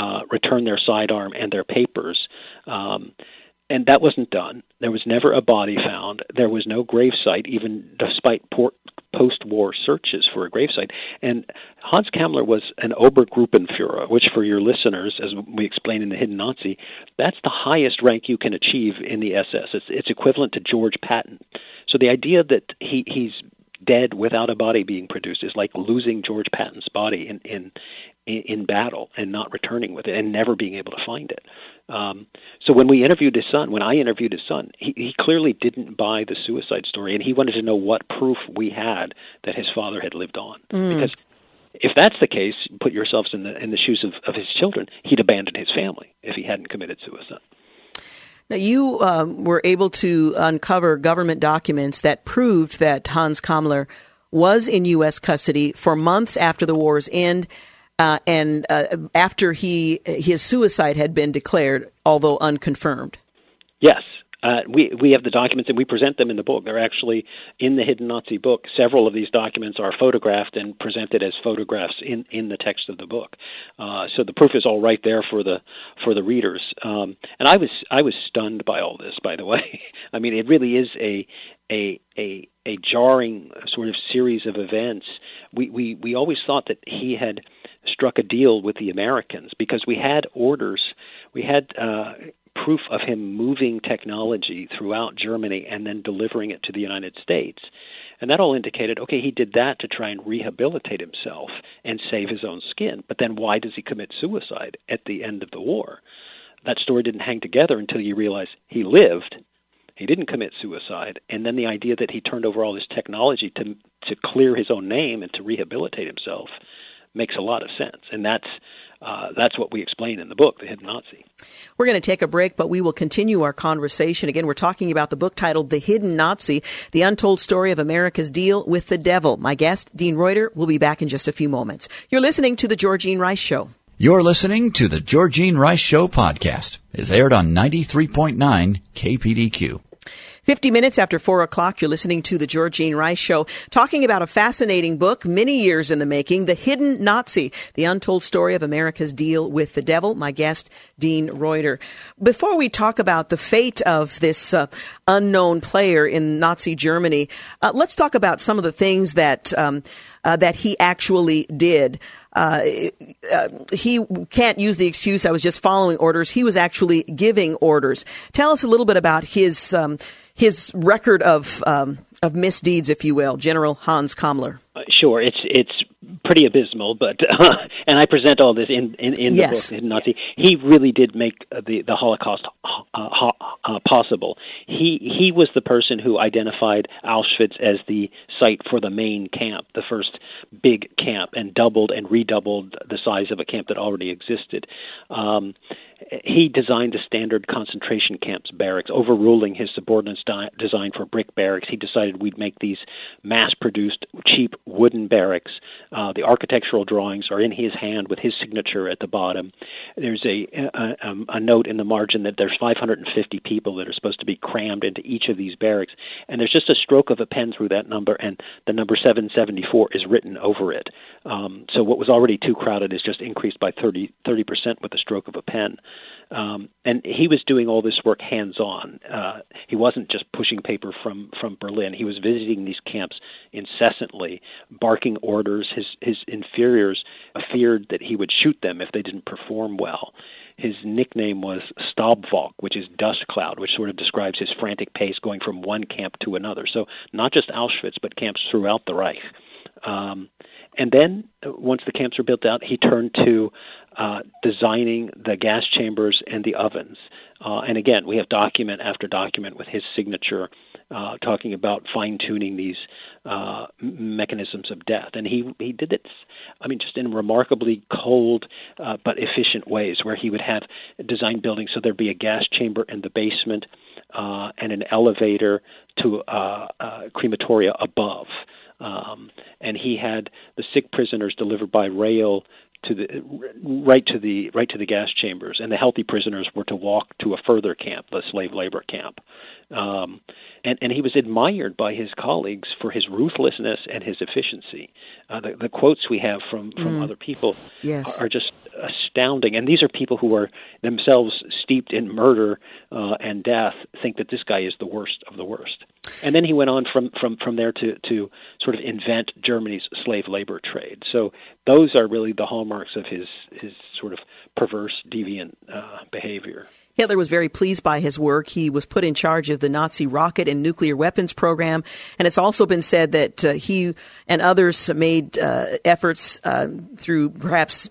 uh, return their sidearm and their papers. Um, and that wasn't done. There was never a body found. There was no gravesite, even despite port- post-war searches for a gravesite. And Hans Kammler was an Obergruppenführer, which for your listeners, as we explain in The Hidden Nazi, that's the highest rank you can achieve in the S S. It's, it's equivalent to George Patton. So the idea that he, he's dead without a body being produced is like losing George Patton's body in in, in battle and not returning with it and never being able to find it. Um, so when we interviewed his son, when I interviewed his son, he, he clearly didn't buy the suicide story, and he wanted to know what proof we had that his father had lived on. Mm. Because if that's the case, put yourselves in the in the shoes of, of his children. He'd abandon his family if he hadn't committed suicide. Now, you um, were able to uncover government documents that proved that Hans Kammler was in U S custody for months after the war's end uh, and uh, after he his suicide had been declared, although unconfirmed. Yes. Uh, we we have the documents, and we present them in the book. They're actually in the Hidden Nazi book. Several of these documents are photographed and presented as photographs in, in the text of the book. Uh, so the proof is all right there for the for the readers. Um, and I was I was stunned by all this, by the way. I mean, it really is a a a a jarring sort of series of events. We we, we always thought that he had struck a deal with the Americans because we had orders. We had uh, proof of him moving technology throughout Germany and then delivering it to the United States. And that all indicated, okay, he did that to try and rehabilitate himself and save his own skin. But then why does he commit suicide at the end of the war? That story didn't hang together until you realize he lived, he didn't commit suicide, and then the idea that he turned over all this technology to to clear his own name and to rehabilitate himself. makes a lot of sense. And that's Uh, that's what we explain in the book, The Hidden Nazi. We're going to take a break, but we will continue our conversation. Again, we're talking about the book titled The Hidden Nazi, The Untold Story of America's Deal with the Devil. My guest, Dean Reuter, will be back in just a few moments. You're listening to The Georgene Rice Show. You're listening to The Georgene Rice Show podcast. It's aired on ninety-three point nine K P D Q. Fifty minutes after four o'clock, you're listening to The Georgene Rice Show, talking about a fascinating book, many years in the making, The Hidden Nazi, The Untold Story of America's Deal with the Devil. My guest, Dean Reuter. Before we talk about the fate of this uh, unknown player in Nazi Germany, uh, let's talk about some of the things that um, uh, that he actually did. Uh, uh, he can't use the excuse, I was just following orders. He was actually giving orders. Tell us a little bit about his um, his record of um, of misdeeds, if you will, General Hans Kammler. Uh, sure, it's it's pretty abysmal, but uh, and I present all this in in, in the yes. book, Hidden Nazi. He really did make the the Holocaust uh, uh, possible. He he was the person who identified Auschwitz as the site for the main camp, the first big camp, and doubled and redoubled the size of a camp that already existed. Um, he designed the standard concentration camps barracks, overruling his subordinates' di- design for brick barracks. He decided we'd make these mass-produced, cheap wooden barracks. Uh, the architectural drawings are in his hand with his signature at the bottom. There's a, a, um, a note in the margin that there's five hundred fifty people that are supposed to be crammed into each of these barracks, and there's just a stroke of a pen through that number, and the number seven seventy-four is written over it. Um, so what was already too crowded is just increased by thirty, thirty percent with a stroke of a pen. Um, and he was doing all this work hands-on. Uh, he wasn't just pushing paper from, from Berlin. He was visiting these camps incessantly, barking orders. His his inferiors feared that he would shoot them if they didn't perform well. His nickname was Staubwalk, which is dust cloud, which sort of describes his frantic pace going from one camp to another. So not just Auschwitz, but camps throughout the Reich. Um, and then once the camps were built out, he turned to uh, designing the gas chambers and the ovens. Uh, and again, we have document after document with his signature uh, talking about fine-tuning these uh, mechanisms of death. And he, he did it, I mean, just in remarkably cold uh, but efficient ways, where he would have design buildings so there'd be a gas chamber in the basement uh, and an elevator to uh, uh, crematoria above. Um, and he had the sick prisoners delivered by rail to the right to the right to the gas chambers, and the healthy prisoners were to walk to a further camp, the slave labor camp. Um, and, and he was admired by his colleagues for his ruthlessness and his efficiency. Uh, the, the quotes we have from, from mm. other people yes. are, are just astounding. And these are people who are themselves steeped in murder uh, and death, think that this guy is the worst of the worst. And then he went on from, from, from there to, to sort of invent Germany's slave labor trade. So those are really the hallmarks of his, his sort of perverse, deviant uh, behavior. Hitler was very pleased by his work. He was put in charge of the Nazi rocket and nuclear weapons program. And it's also been said that uh, he and others made uh, efforts uh, through perhaps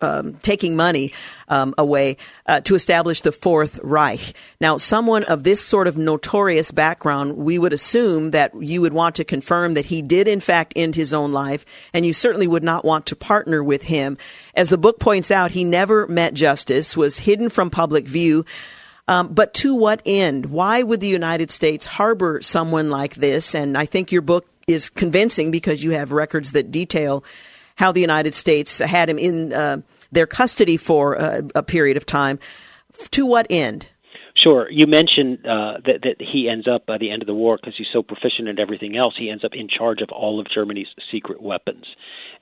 um, taking money um, away uh, to establish the Fourth Reich. Now, someone of this sort of notorious background, we would assume that you would want to confirm that he did, in fact, end his own life. And you certainly would not want to partner with him. As the book points out, he never met justice, was hidden from public view. Um, but to what end? Why would the United States harbor someone like this? And I think your book is convincing because you have records that detail how the United States had him in uh, their custody for a, a period of time. To what end? Sure. You mentioned uh, that, that he ends up, by the end of the war, because he's so proficient at everything else, he ends up in charge of all of Germany's secret weapons.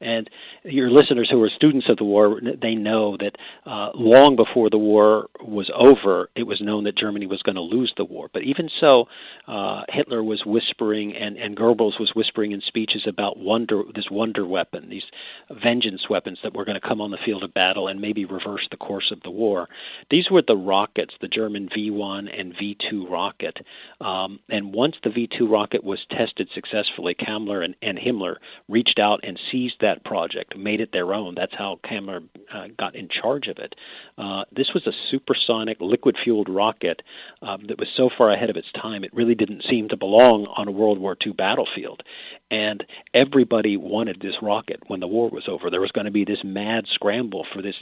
And your listeners who are students of the war, they know that uh, long before the war was over, it was known that Germany was going to lose the war. But even so, uh, Hitler was whispering and, and Goebbels was whispering in speeches about wonder, this wonder weapon, these vengeance weapons that were going to come on the field of battle and maybe reverse the course of the war. These were the rockets, the German V V one and V two rocket. Um, and once the V two rocket was tested successfully, Kammler and, and Himmler reached out and seized that project, made it their own. That's how Kammler uh, got in charge of it. Uh, this was a supersonic, liquid-fueled rocket um, that was so far ahead of its time, it really didn't seem to belong on a World War Two battlefield. And everybody wanted this rocket when the war was over. There was going to be this mad scramble for this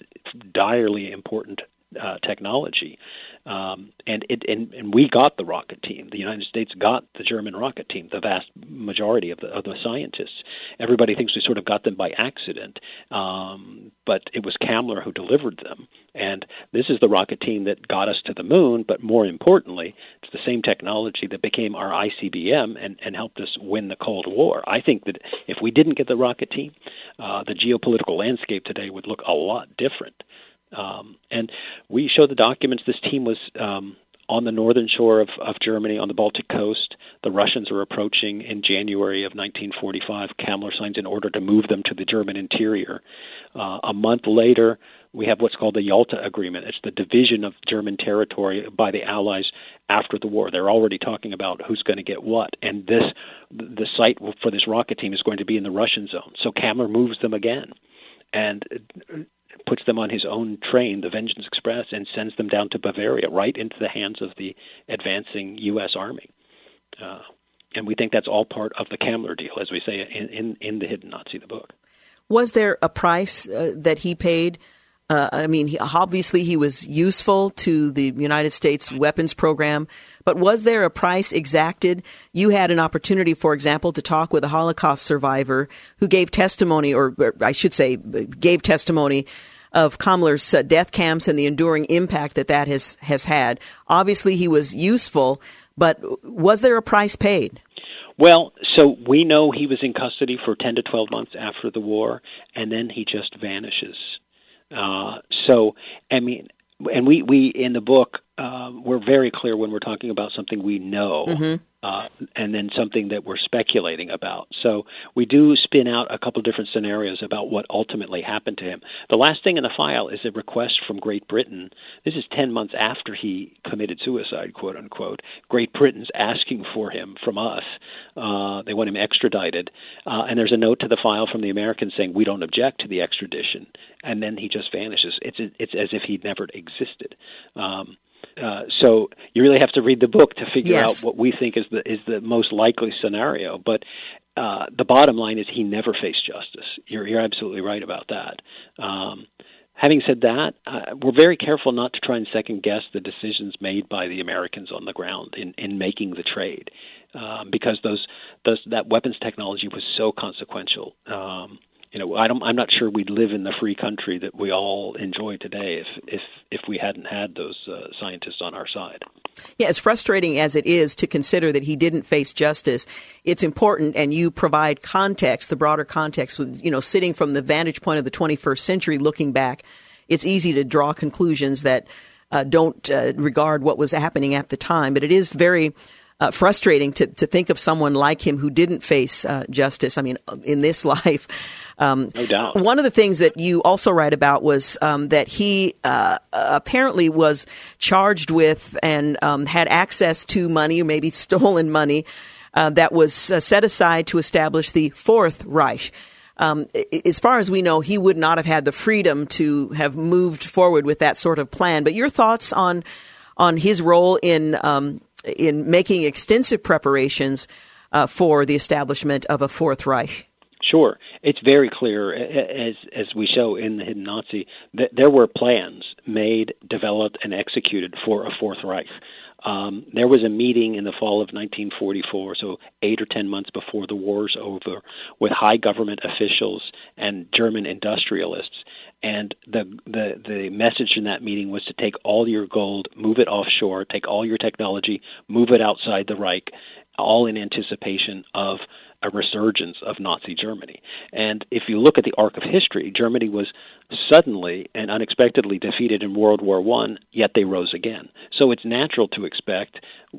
direly important uh, technology. Um, and, it, and and we got the rocket team. The United States got the German rocket team, the vast majority of the, of the scientists. Everybody thinks we sort of got them by accident, um, but it was Kammler who delivered them. And this is the rocket team that got us to the moon, but more importantly, it's the same technology that became our I C B M and, and helped us win the Cold War. I think that if we didn't get the rocket team, uh, the geopolitical landscape today would look a lot different. Um, and we show the documents. This team was um, on the northern shore of, of Germany, on the Baltic coast. The Russians are approaching in January of nineteen forty-five. Kammler signs an order to move them to the German interior. Uh, a month later, we have what's called the Yalta Agreement. It's the division of German territory by the Allies after the war. They're already talking about who's going to get what. And this, the site for this rocket team is going to be in the Russian zone. So Kammler moves them again. And puts them on his own train, the Vengeance Express, and sends them down to Bavaria, right into the hands of the advancing U S. Army. Uh, and we think that's all part of the Kammler deal, as we say in, in, in The Hidden Nazi, the book. Was there a price uh, that he paid? Uh, I mean, he, obviously he was useful to the United States weapons program, but was there a price exacted? You had an opportunity, for example, to talk with a Holocaust survivor who gave testimony, or, or I should say, gave testimony of Kammler's uh, death camps and the enduring impact that that has, has had. Obviously he was useful, but was there a price paid? Well, so we know he was in custody for ten to twelve months after the war, and then he just vanishes. Uh, so, I mean, and we, we in the book, uh, we're very clear when we're talking about something we know, mm-hmm. uh, and then something that we're speculating about. So we do spin out a couple different scenarios about what ultimately happened to him. The last thing in the file is a request from Great Britain. This is ten months after he committed suicide, quote unquote. Great Britain's asking for him from us. Uh, they want him extradited. Uh, and there's a note to the file from the Americans saying, we don't object to the extradition. And then he just vanishes. It's, it's as if he never existed. Um, Uh, so you really have to read the book to figure yes. out what we think is the is the most likely scenario. But uh, the bottom line is he never faced justice. You're, you're absolutely right about that. Um, having said that, uh, we're very careful not to try and second-guess the decisions made by the Americans on the ground in, in making the trade um, because those, those that weapons technology was so consequential. Um, you know, I don't, I'm not sure we'd live in the free country that we all enjoy today if if, if we hadn't had those uh, scientists on our side. Yeah, as frustrating as it is to consider that he didn't face justice, it's important, and you provide context, the broader context, with, you know, sitting from the vantage point of the twenty-first century, looking back, it's easy to draw conclusions that uh, don't uh, regard what was happening at the time, but it is very Uh, frustrating to, to think of someone like him who didn't face uh, justice, I mean, in this life. Um, no doubt. One of the things that you also write about was um, that he uh, apparently was charged with and um, had access to money, or maybe stolen money, uh, that was uh, set aside to establish the Fourth Reich. Um, as far as we know, he would not have had the freedom to have moved forward with that sort of plan. But your thoughts on on his role in um, in making extensive preparations uh, for the establishment of a Fourth Reich? Sure. It's very clear, as as we show in The Hidden Nazi, that there were plans made, developed, and executed for a Fourth Reich. Um, there was a meeting in the fall of nineteen forty-four, so eight or ten months before the war's over, with high government officials and German industrialists. And the, the the message in that meeting was to take all your gold, move it offshore, take all your technology, move it outside the Reich, all in anticipation of a resurgence of Nazi Germany. And if you look at the arc of history, Germany was suddenly and unexpectedly defeated in World War One, yet they rose again. So it's natural to expect,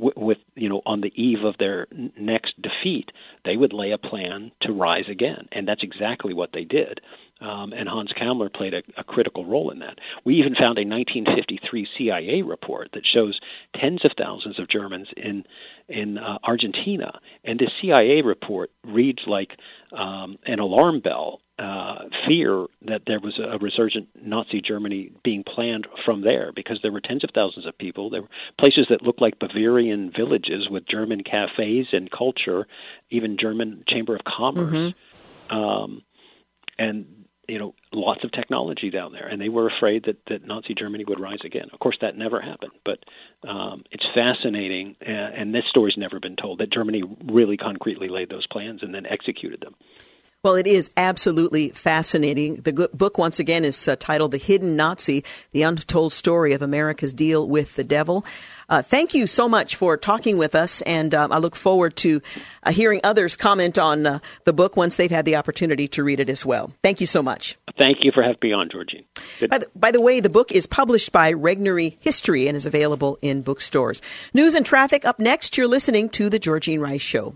w- with you know, on the eve of their n- next defeat, they would lay a plan to rise again, and that's exactly what they did. Um, and Hans Kammler played a, a critical role in that. We even found a nineteen fifty-three C I A report that shows tens of thousands of Germans in in uh, Argentina. And this C I A report reads like um, an alarm bell, uh, fear that there was a resurgent Nazi Germany being planned from there, because there were tens of thousands of people. There were places that looked like Bavarian villages with German cafes and culture, even German Chamber of Commerce. Mm-hmm. Um, and you know, lots of technology down there, and they were afraid that, that Nazi Germany would rise again. Of course, that never happened, but um, it's fascinating, and, and this story's never been told, that Germany really concretely laid those plans and then executed them. Well, it is absolutely fascinating. The book, once again, is uh, titled The Hidden Nazi, The Untold Story of America's Deal with the Devil. Uh, thank you so much for talking with us, and um, I look forward to uh, hearing others comment on uh, the book once they've had the opportunity to read it as well. Thank you so much. Thank you for having me on, Georgine. By the, by the way, the book is published by Regnery History and is available in bookstores. News and traffic up next. You're listening to The Georgine Rice Show.